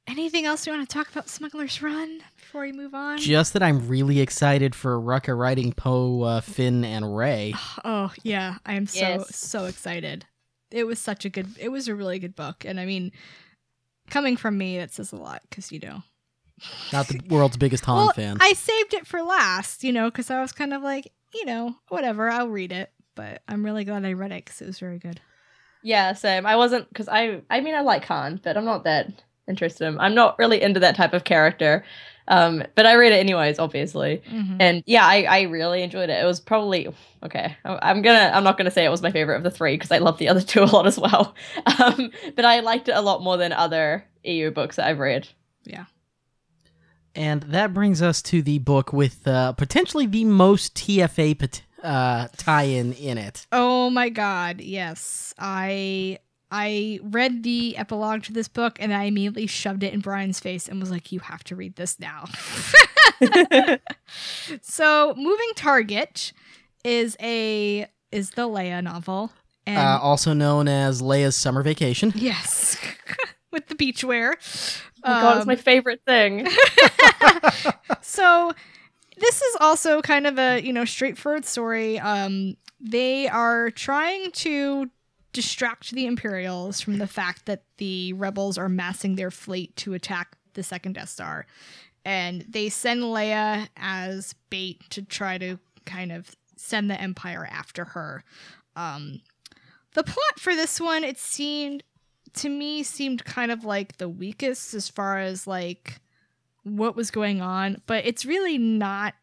Anything else you want to talk about Smuggler's Run before we move on? Just that I'm really excited for Rucka writing Poe, Finn, and Rey. Oh, yeah. I am so excited. It was a really good book. And I mean, coming from me, that says a lot because, you know. Not the world's biggest Han fan. I saved it for last, you know, because I was kind of like, you know, whatever, I'll read it. But I'm really glad I read it because it was very good. Yeah, same. I wasn't, because I mean, I like Han, but I'm not that interested in him. I'm not really into that type of character, but I read it anyways, obviously. Mm-hmm. And yeah, I really enjoyed it. It was probably okay. I'm not gonna say it was my favorite of the three because I love the other two a lot as well. But I liked it a lot more than other EU books that I've read. Yeah. And that brings us to the book with potentially the most TFA tie-in in it. Oh my God! Yes, I read the epilogue to this book and I immediately shoved it in Brian's face and was like, you have to read this now. So Moving Target is the Leia novel. And also known as Leia's Summer Vacation. Yes. With the beachwear. Oh my God, it's my favorite thing. So this is also kind of a, you know, straightforward story. They are trying to distract the Imperials from the fact that the Rebels are massing their fleet to attack the second Death Star. And they send Leia as bait to try to kind of send the Empire after her. The plot for this one, it seemed, to me, seemed kind of like the weakest as far as like what was going on. But it's really not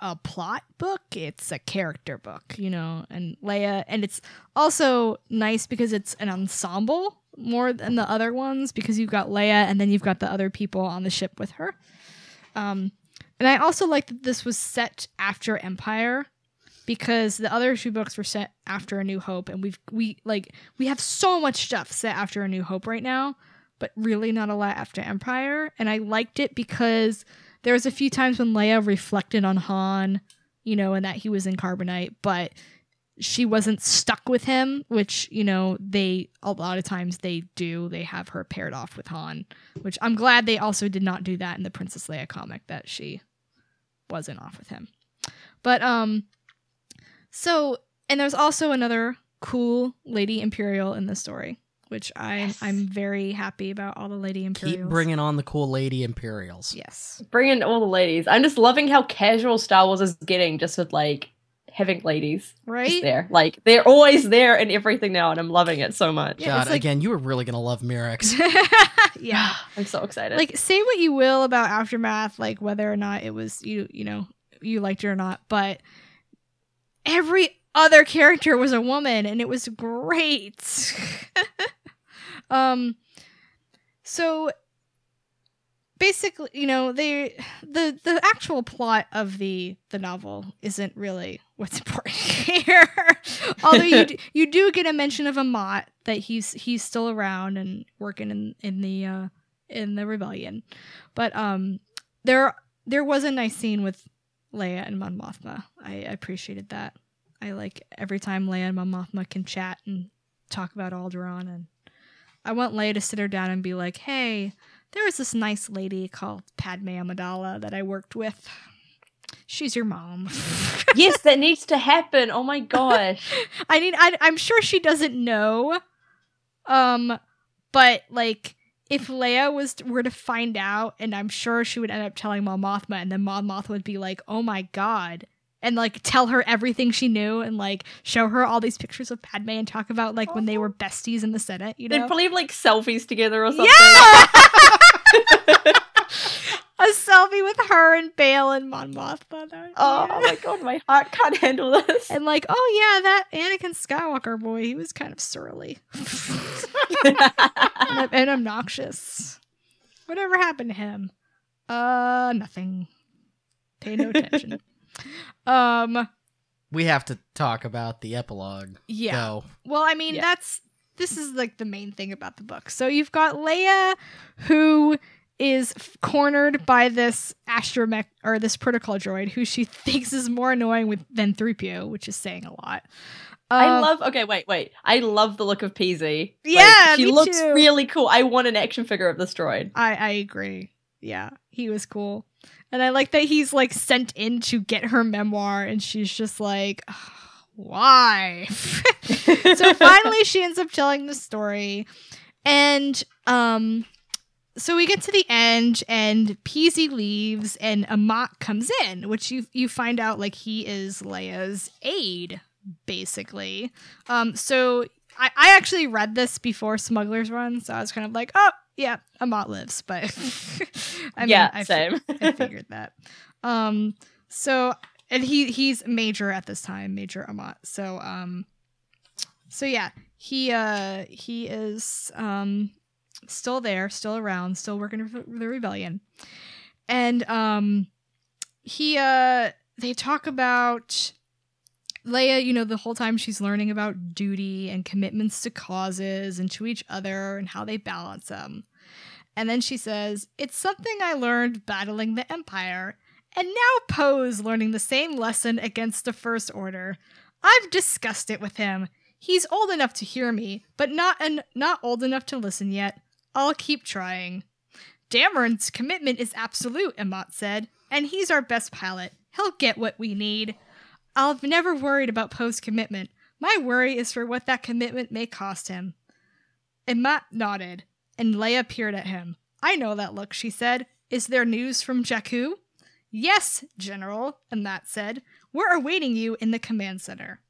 a plot book, it's a character book, you know, and Leia, and it's also nice because it's an ensemble more than the other ones because you've got Leia and then you've got the other people on the ship with her. And I also like that this was set after Empire, because the other two books were set after A New Hope, and we have so much stuff set after A New Hope right now, but really not a lot after Empire. And I liked it because there was a few times when Leia reflected on Han, you know, and that he was in Carbonite, but she wasn't stuck with him, which, you know, a lot of times they do. They have her paired off with Han, which I'm glad they also did not do that in the Princess Leia comic, that she wasn't off with him. But, so, and there's also another cool Lady Imperial in the story, which I'm very happy about. All the Lady Imperials. Keep bringing on the cool Lady Imperials. Yes. Bring in all the ladies. I'm just loving how casual Star Wars is getting just with, like, having ladies right there. Like, they're always there in everything now, and I'm loving it so much. Yeah, God, like, again, you were really gonna love Mirrex. Yeah. I'm so excited. Like, say what you will about Aftermath, like whether or not it was you know, you liked it or not, but every other character was a woman, and it was great. So basically, you know, the actual plot of the novel isn't really what's important here. Although you do get a mention of Amat, that he's still around and working in the rebellion. But there was a nice scene with Leia and Mon Mothma. I appreciated that. I like every time Leia and Mon Mothma can chat and talk about Alderaan, and I want Leia to sit her down and be like, "Hey, there was this nice lady called Padme Amidala that I worked with. She's your mom." Yes, that needs to happen. Oh my gosh. I'm sure she doesn't know. But like, if Leia were to find out, and I'm sure she would end up telling Mon Mothma, and then Mon Mothma would be like, "Oh my god," and like tell her everything she knew, and like show her all these pictures of Padme, and talk about like when they were besties in the Senate. You know, they'd probably have like selfies together or something. Yeah. A selfie with her and Bale and Mon Mothma. Oh my god, my heart can't handle this. And like, oh yeah, that Anakin Skywalker boy, he was kind of surly and obnoxious. Whatever happened to him? Nothing. Pay no attention. We have to talk about the epilogue. Yeah. Though. Well, I mean, This is like the main thing about the book. So you've got Leia, who is cornered by this astromech or this protocol droid, who she thinks is more annoying than 3PO, which is saying a lot. I love the look of PZ. Yeah, like, she looks too. Really cool. I want an action figure of this droid. I agree. Yeah, he was cool. And I like that he's like sent in to get her memoir, and she's just like, why? So finally she ends up telling the story, and so we get to the end, and Peasy leaves, and Amat comes in, which you find out like he is Leia's aide, basically. So I actually read this before Smuggler's Run, so I was kind of like, oh yeah, Amat lives, but I mean, yeah, same. I figured that. And he's major at this time, Major Amat. So he is still there, still around, still working for the rebellion. And they talk about Leia, you know, the whole time she's learning about duty and commitments to causes and to each other and how they balance them. And then she says, "It's something I learned battling the Empire. And now Poe's learning the same lesson against the First Order. I've discussed it with him. He's old enough to hear me, but not old enough to listen yet. I'll keep trying." "Dameron's commitment is absolute," Amat said, "and he's our best pilot. He'll get what we need. I've never worried about Poe's commitment. My worry is for what that commitment may cost him." Amat nodded, and Leia peered at him. "I know that look," she said. "Is there news from Jakku?" "Yes, General," Amat said. "We're awaiting you in the command center."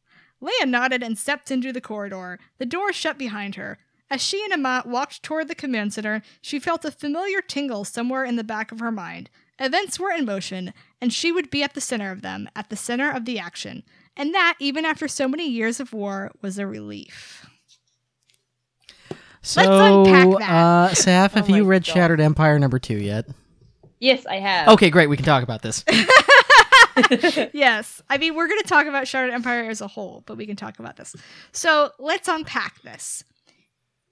Leia nodded and stepped into the corridor. The door shut behind her. As she and Amat walked toward the command center, she felt a familiar tingle somewhere in the back of her mind. Events were in motion, and she would be at the center of them, at the center of the action. And that, even after so many years of war, was a relief. So, let's unpack that. Saf, have you read Shattered Empire number 2 yet? Yes, I have. Okay, great. We can talk about this. Yes. I mean, we're going to talk about Shattered Empire as a whole, but we can talk about this. So let's unpack this.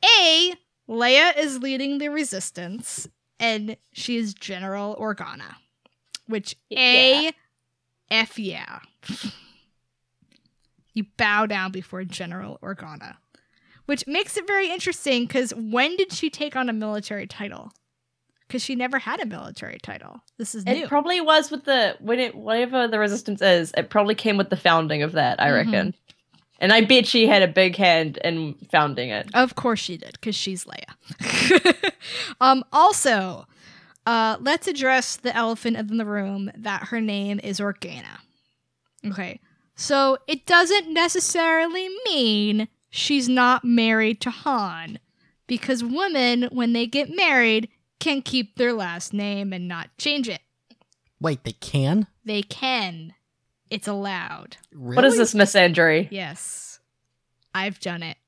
A, Leia is leading the Resistance, and she is General Organa, which A, F yeah. You bow down before General Organa, which makes it very interesting because when did she take on a military title? Because she never had a military title. This is new. It probably was with the, whatever the Resistance is, it probably came with the founding of that, I reckon. And I bet she had a big hand in founding it. Of course she did, because she's Leia. Also, let's address the elephant in the room that her name is Organa. Okay, so it doesn't necessarily mean she's not married to Han, because women, when they get married, can keep their last name and not change it. Wait, they can? They can. It's allowed. Really? What is this misandry? Yes. I've done it.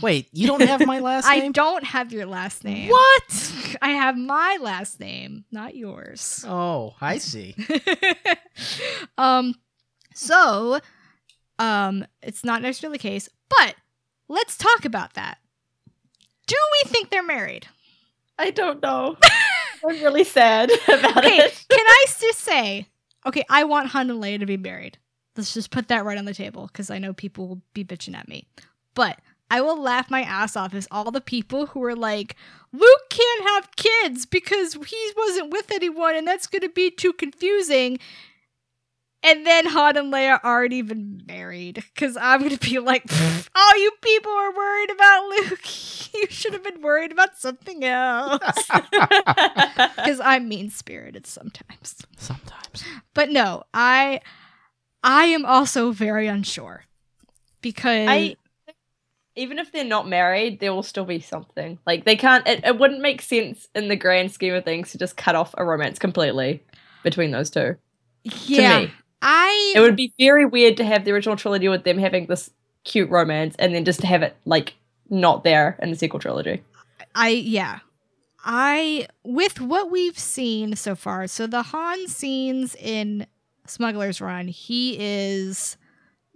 Wait, you don't have my last name? I don't have your last name. What? I have my last name, not yours. Oh, I see. So, it's not necessarily the case, but let's talk about that. Do we think they're married? I don't know. I'm really sad about it. Can I just say, okay, I want Han and Leia to be married. Let's just put that right on the table, because I know people will be bitching at me. But I will laugh my ass off as all the people who are like, Luke can't have kids because he wasn't with anyone, and that's going to be too confusing. And then Han and Leia aren't even married, because I'm going to be like, oh, you people are worried about Luke. You should have been worried about something else. Because I'm mean-spirited sometimes. Sometimes. But no, I am also very unsure, because... Even if they're not married, there will still be something. Like, they can't... It wouldn't make sense in the grand scheme of things to just cut off a romance completely between those two. Yeah, to me. It would be very weird to have the original trilogy with them having this cute romance and then just to have it, like, not there in the sequel trilogy. With what we've seen so far, so the Han scenes in Smuggler's Run, he is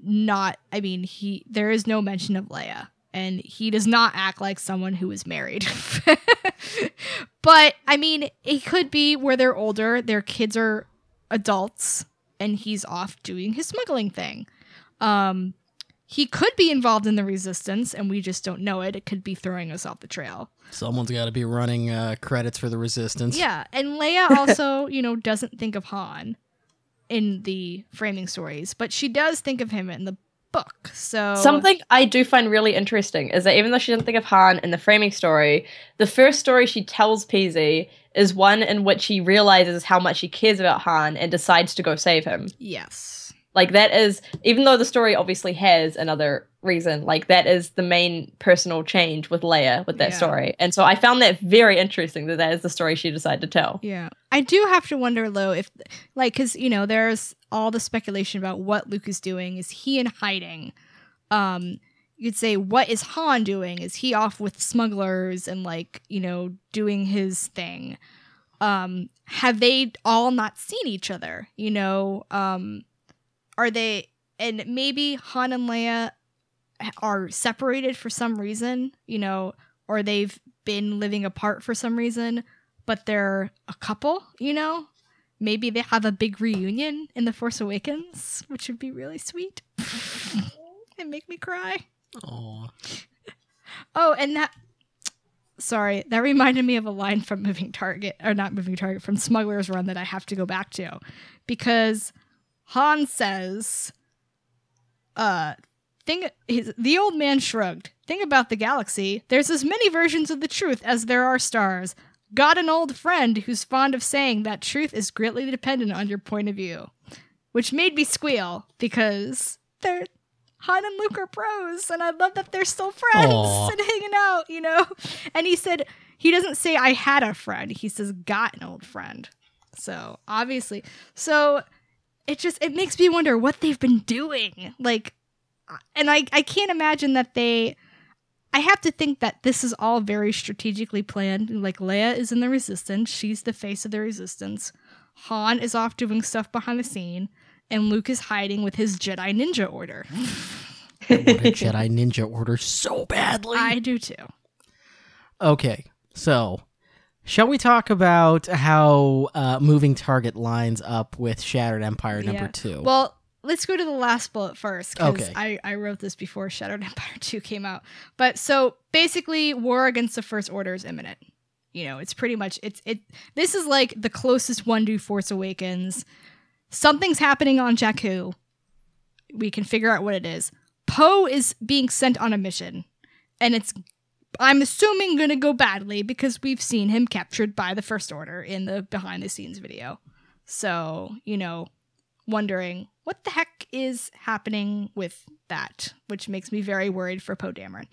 not, I mean, there is no mention of Leia, and he does not act like someone who is married. But, I mean, it could be where they're older, their kids are adults, and he's off doing his smuggling thing. He could be involved in the Resistance, and we just don't know it. It could be throwing us off the trail. Someone's got to be running credits for the Resistance. Yeah, and Leia also, doesn't think of Han in the framing stories, but she does think of him in the book. So something I do find really interesting is that even though she didn't think of Han in the framing story, the first story she tells Peasy is one in which she realizes how much she cares about Han and decides to go save him. Yes. Like, that is, even though the story obviously has another reason, like, that is the main personal change with Leia with that story. And so I found that very interesting that is the story she decided to tell. Yeah. I do have to wonder, though, if, like, because, there's all the speculation about what Luke is doing. Is he in hiding? You could say, what is Han doing? Is he off with smugglers and, like, doing his thing? Have they all not seen each other? Are they, and maybe Han and Leia are separated for some reason, or they've been living apart for some reason, but they're a couple, Maybe they have a big reunion in The Force Awakens, which would be really sweet. And make me cry. Aww. Oh, and that... Sorry, that reminded me of a line from from Smuggler's Run that I have to go back to. Because... Han says, the old man shrugged. Think about the galaxy. There's as many versions of the truth as there are stars. Got an old friend who's fond of saying that truth is greatly dependent on your point of view. Which made me squeal, because Han and Luke are bros, and I love that they're still friends. Aww. And hanging out, And he said, he doesn't say I had a friend. He says got an old friend. So, obviously. So... It makes me wonder what they've been doing. Like, and I can't imagine that they, I have to think that this is all very strategically planned. Like, Leia is in the Resistance. She's the face of the Resistance. Han is off doing stuff behind the scene. And Luke is hiding with his Jedi Ninja Order. I want a Jedi Ninja Order so badly. I do too. Okay, so shall we talk about how moving target lines up with Shattered Empire number 2? Well, let's go to the last bullet first, because okay. I wrote this before Shattered Empire 2 came out. But so basically, war against the First Order is imminent. You know, it's pretty much it. This is like the closest one to Force Awakens. Something's happening on Jakku. We can figure out what it is. Poe is being sent on a mission, and it's, I'm assuming, going to go badly because we've seen him captured by the First Order in the behind-the-scenes video. So, you know, wondering what the heck is happening with that, which makes me very worried for Poe Dameron.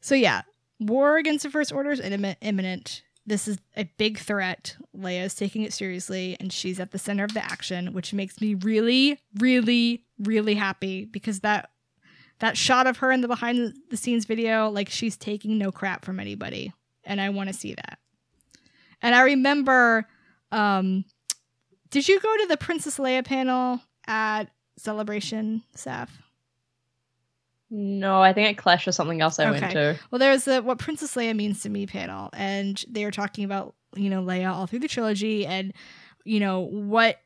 So, yeah, war against the First Order is imminent. This is a big threat. Leia's taking it seriously, and she's at the center of the action, which makes me really, really, really happy, because that shot of her in the behind-the-scenes video, like, she's taking no crap from anybody, and I want to see that. And I remember, did you go to the Princess Leia panel at Celebration, Saf? No, I think it clashed with something else I went to. Well, there was the What Princess Leia Means to Me panel, and they were talking about, you know, Leia all through the trilogy, and, you know, what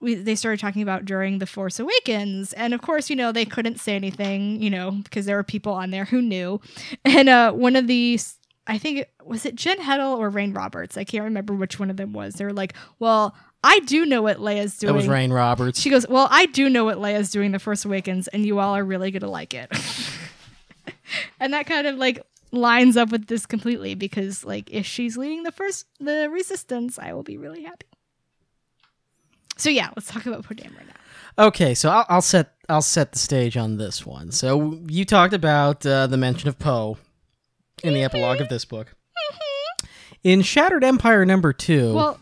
they started talking about during The Force Awakens. And, of course, you know, they couldn't say anything, you know, because there were people on there who knew. And one of the, I think, was it Jen Heddle or Rain Roberts? I can't remember which one of them was. They were like, well, I do know what Leia's doing. That was Rain Roberts. She goes, well, I do know what Leia's doing The Force Awakens, and you all are really going to like it. And that kind of, like, lines up with this completely, because, like, if she's leading the Resistance, I will be really happy. So, yeah, let's talk about Poe Dameron right now. Okay, so I'll set the stage on this one. So you talked about the mention of Poe in the epilogue of this book. In Shattered Empire number 2... Well,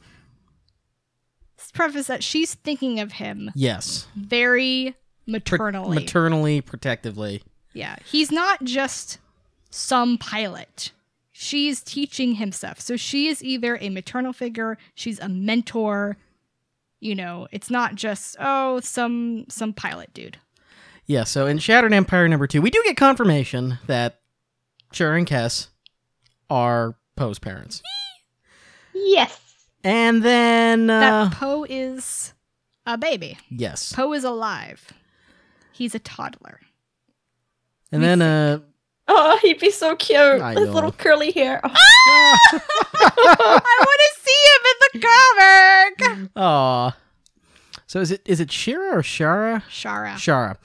preface that she's thinking of him, yes, very maternally, protectively. Yeah, he's not just some pilot. She's teaching him stuff, so she is either a maternal figure, she's a mentor. You know, it's not just some pilot dude. Yeah, so in Shattered Empire number 2, we do get confirmation that Cher and Kess are Poe's parents. Yes. And then... that Poe is a baby. Yes. Poe is alive. He's a toddler. And then... oh, he'd be so cute. His little curly hair. Oh. Ah! I want to see him in the comic! Aw. So is it Shira or Shara? Shara.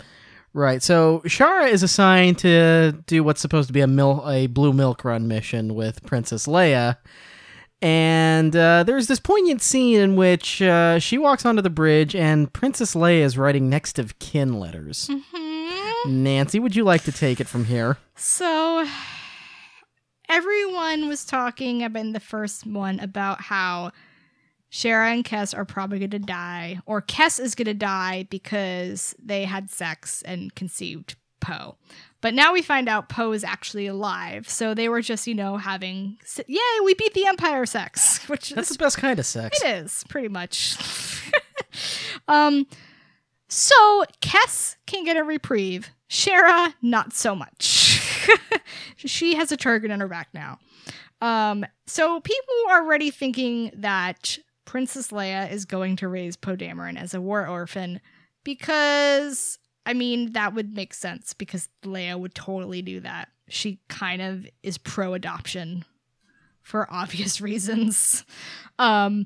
Right. So Shara is assigned to do what's supposed to be a Blue Milk Run mission with Princess Leia. And there's this poignant scene in which she walks onto the bridge and Princess Leia is writing next of kin letters. Mm-hmm. Nancy, would you like to take it from here? So everyone was talking in the first one about how Shara and Kess are probably going to die, or Kess is going to die because they had sex and conceived Poe. But now we find out Poe is actually alive. So they were just, you know, having, yay, we beat the Empire sex. That's the best kind of sex. It is, pretty much. So Kess can get a reprieve. Shara, not so much. She has a target on her back now. So people are already thinking that Princess Leia is going to raise Poe Dameron as a war orphan, because... I mean, that would make sense, because Leia would totally do that. She kind of is pro-adoption for obvious reasons. And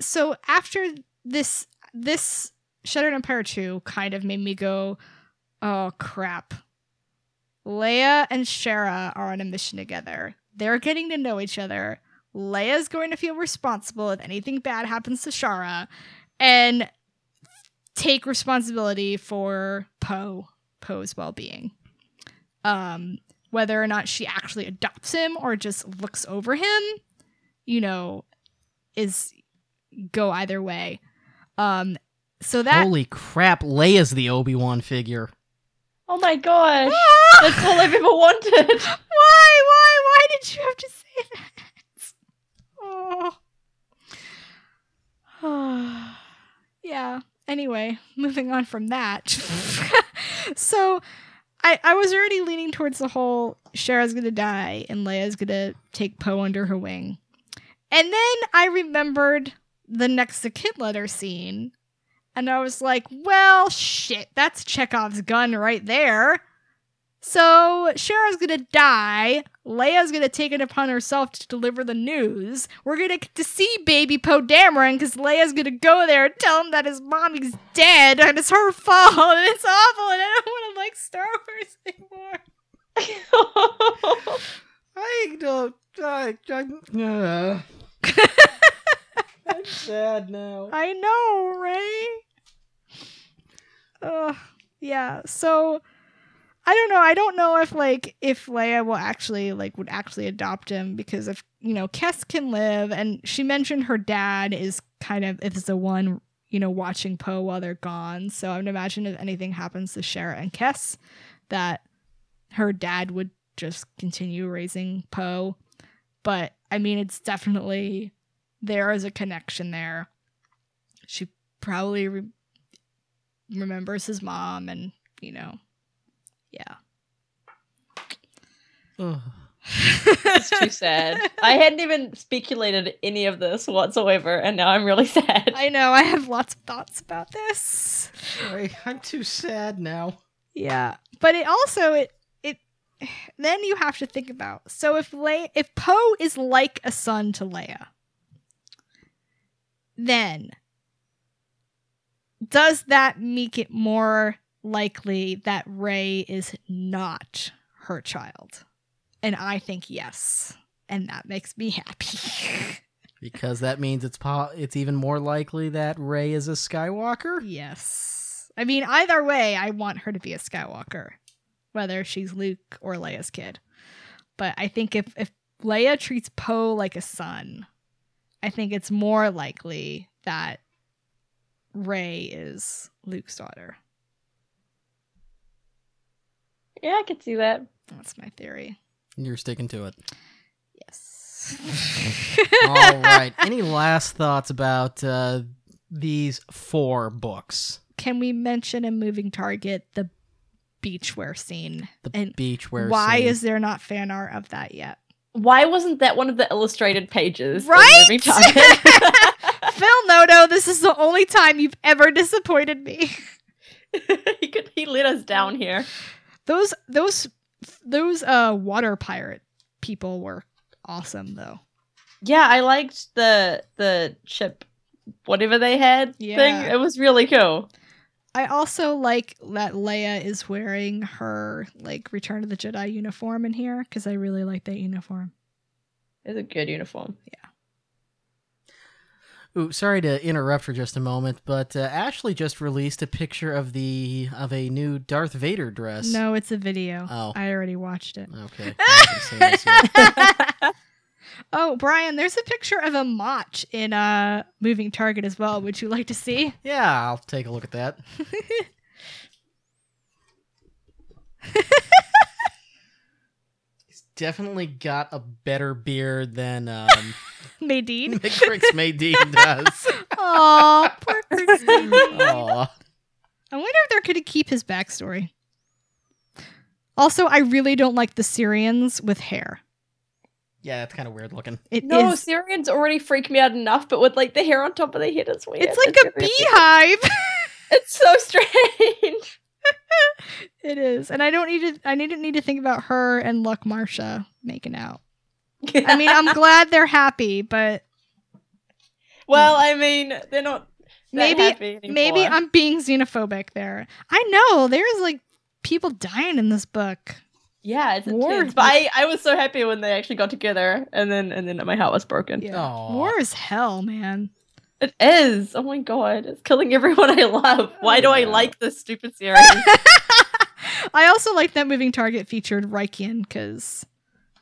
so after this Shattered Empire 2 kind of made me go, oh, crap. Leia and Shara are on a mission together. They're getting to know each other. Leia's going to feel responsible if anything bad happens to Shara. And... take responsibility for Poe's well-being. Whether or not she actually adopts him or just looks over him, you know, go either way. So that holy crap, Leia's the Obi-Wan figure. Oh my gosh, that's all I've ever wanted. Why did you have to say that? Oh. Yeah. Anyway, moving on from that. So, I was already leaning towards the whole Shara's gonna die and Leia's gonna take Poe under her wing. And then I remembered the next to kid letter scene. And I was like, well, shit, that's Chekhov's gun right there. So Shara's going to die. Leia's going to take it upon herself to deliver the news. We're going to get to see baby Poe Dameron because Leia's going to go there and tell him that his mommy's dead and it's her fault and it's awful and I don't want to like Star Wars anymore. I don't... I'm sad now. I know, right? Yeah. So I don't know. I don't know if Leia will actually would actually adopt him because if Kes can live, and she mentioned her dad is the one watching Poe while they're gone. So I would imagine if anything happens to Shara and Kes, that her dad would just continue raising Poe. But I mean, it's definitely. There is a connection there. She probably remembers his mom and, yeah. It's too sad. I hadn't even speculated any of this whatsoever, and now I'm really sad. I know, I have lots of thoughts about this. Sorry, I'm too sad now. Yeah, but it also... Then you have to think about... So if Poe is like a son to Leia... Then, does that make it more likely that Rey is not her child? And I think yes. And that makes me happy. Because that means it's even more likely that Rey is a Skywalker? Yes. I mean, either way, I want her to be a Skywalker. Whether she's Luke or Leia's kid. But I think if Leia treats Poe like a son... I think it's more likely that Rey is Luke's daughter. Yeah, I could see that. That's my theory. You're sticking to it. Yes. All right. Any last thoughts about these four books? Can we mention a moving target, the beachwear scene? Why is there not fan art of that yet? Why wasn't that one of the illustrated pages? Right? Every time? Phil Noto, this is the only time you've ever disappointed me. He let us down here. Those water pirate people were awesome, though. Yeah, I liked the ship, whatever they had thing. It was really cool. I also like that Leia is wearing her Return of the Jedi uniform in here because I really like that uniform. It's a good uniform. Yeah. Ooh, sorry to interrupt for just a moment, but Ashley just released a picture of a new Darth Vader dress. No, it's a video. Oh, I already watched it. Okay. Oh, Brian, there's a picture of a Mach in Moving Target as well. Would you like to see? Yeah, I'll take a look at that. He's definitely got a better beard than Maydeen. Crix Maydeen does. Aw, poor Crix Maydeen. I wonder if they're going to keep his backstory. Also, I really don't like the Syrians with hair. Yeah, that's kind of weird looking. No, Syrians already freak me out enough, but with the hair on top of their head, it's weird. It's like a beehive. It's so strange. It is, and I didn't need to think about her and Luck Marsha making out. I mean, I'm glad they're happy, but well, I mean, they're not. Maybe happy anymore. Maybe I'm being xenophobic there. I know there's people dying in this book. Yeah, it's intense. But I was so happy when they actually got together, and then my heart was broken. Yeah. War is hell, man. It is. Oh my god, it's killing everyone I love. Why do I like this stupid series? I also like that Moving Target featured Reikian because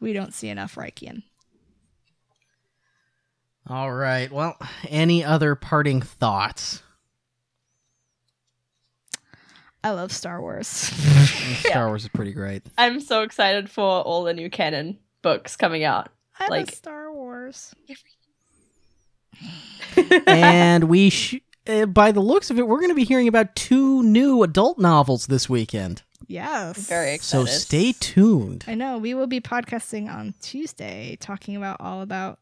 we don't see enough Reikian. All right. Well, any other parting thoughts? I love Star Wars. Star Wars is pretty great. I'm so excited for all the new canon books coming out. I love Star Wars. And we, by the looks of it, we're going to be hearing about 2 new adult novels this weekend. Yes. Very excited. So stay tuned. I know. We will be podcasting on Tuesday, talking about all about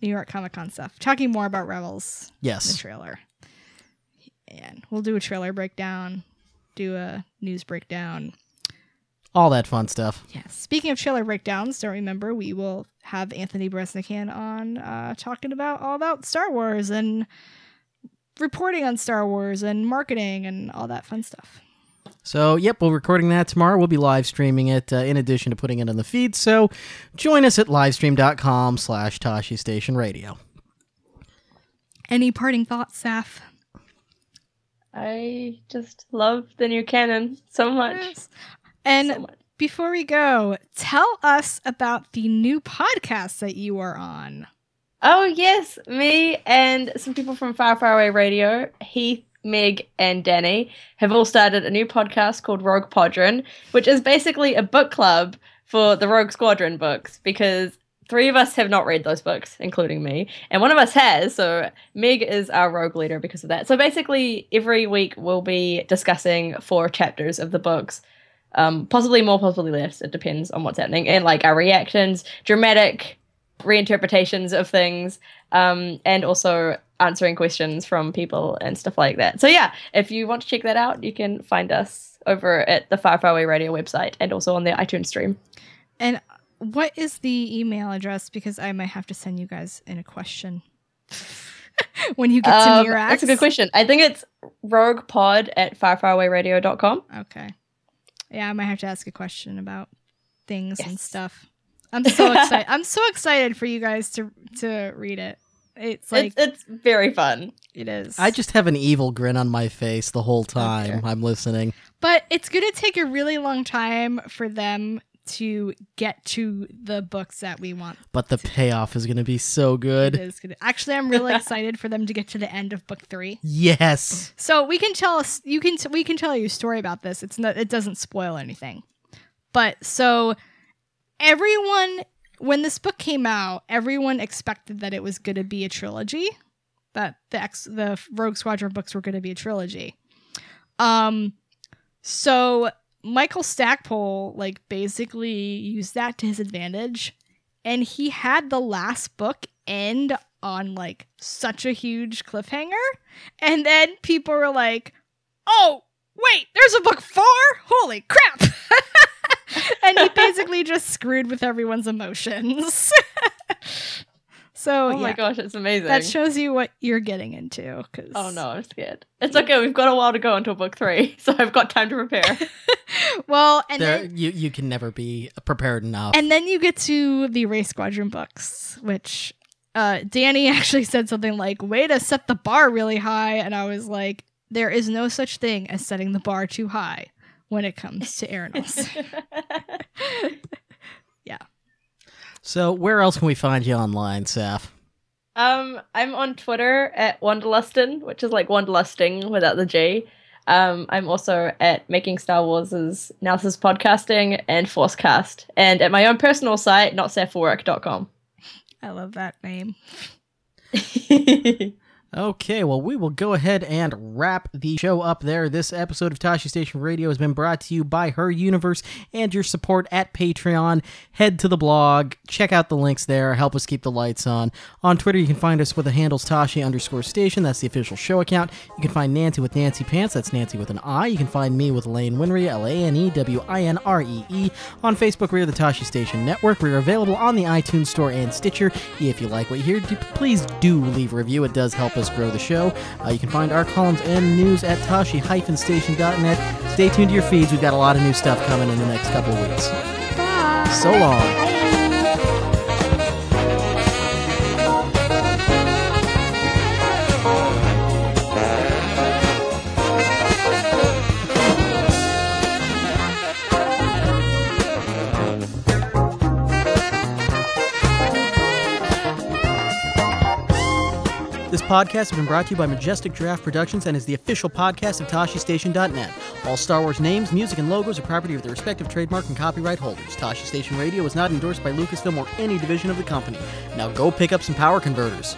New York Comic Con stuff. Talking more about Rebels. Yes. The trailer. And we'll do a trailer breakdown, do a news breakdown. All that fun stuff. Yes. Yeah. Speaking of trailer breakdowns, don't remember, we will have Anthony Bresnikan on talking about all about Star Wars and reporting on Star Wars and marketing and all that fun stuff. So, yep, we're recording that tomorrow. We'll be live streaming it in addition to putting it on the feed. So join us at livestream.com/Tosche Station Radio. Any parting thoughts, Saf? I just love the new canon so much. Yes. And so much. Before we go, tell us about the new podcast that you are on. Oh, yes. Me and some people from Far, Far Away Radio, Heath, Meg, and Danny, have all started a new podcast called Rogue Podron, which is basically a book club for the Rogue Squadron books, because 3 of us have not read those books, including me, and 1 of us has, so Meg is our rogue leader because of that. So basically every week we'll be discussing 4 chapters of the books, possibly more, possibly less, it depends on what's happening, and like our reactions, dramatic reinterpretations of things, and also answering questions from people and stuff like that. So yeah, if you want to check that out, you can find us over at the Far Far Away Radio website and also on their iTunes stream. And what is the email address? Because I might have to send you guys in a question when you get to Mirax. That's a good question. I think it's roguepod@farfarawayradio.com. Okay. Yeah, I might have to ask a question about things and stuff. I'm so excited. I'm so excited for you guys to read it. It's like it's very fun. It is. I just have an evil grin on my face the whole time I'm listening. But it's going to take a really long time for them to get to the books that we want. But the payoff is going to be so good. It is good. Actually, I'm really excited for them to get to the end of book 3. Yes. So we can tell you a story about this. It doesn't spoil anything. But so everyone, when this book came out, everyone expected that it was going to be a trilogy, that the Rogue Squadron books were going to be a trilogy. So Michael Stackpole basically used that to his advantage, and he had the last book end on such a huge cliffhanger, and then people were like, oh wait, there's a book 4, holy crap. And he basically just screwed with everyone's emotions. So oh my gosh, it's amazing. That shows you what you're getting into. Oh no, I'm scared. It's okay. We've got a while to go until book 3, so I've got time to prepare. Well, and then you can never be prepared enough. And then you get to the Race Squadron books, which Danny actually said something like, "Way to set the bar really high," and I was like, "There is no such thing as setting the bar too high when it comes to Aeronauts." Yeah. So where else can we find you online, Saf? I'm on Twitter at Wanderlustin, which is like Wanderlusting without the G. I'm also at Making Star Wars' Analysis Podcasting and Forcecast. And at my own personal site, notsafforwork.com. I love that name. Okay, well, we will go ahead and wrap the show up there. This episode of Tosche Station Radio has been brought to you by Her Universe and your support at Patreon. Head to the blog, check out the links there, help us keep the lights on. On Twitter, you can find us with the handles Tosche_Station. That's the official show account. You can find Nancy with Nancy Pants. That's Nancy with an I. You can find me with Lane Winry, LaneWinree. On Facebook, we are the Tosche Station Network. We are available on the iTunes Store and Stitcher. If you like what you hear, please do leave a review. It does help us grow the show. You can find our columns and news at tosche-station.net. Stay tuned to your feeds. We've got a lot of new stuff coming in the next couple of weeks. Bye. So long. Bye. This podcast has been brought to you by Majestic Giraffe Productions and is the official podcast of TosheStation.net. All Star Wars names, music, and logos are property of their respective trademark and copyright holders. Tosche Station Radio is not endorsed by Lucasfilm or any division of the company. Now go pick up some power converters.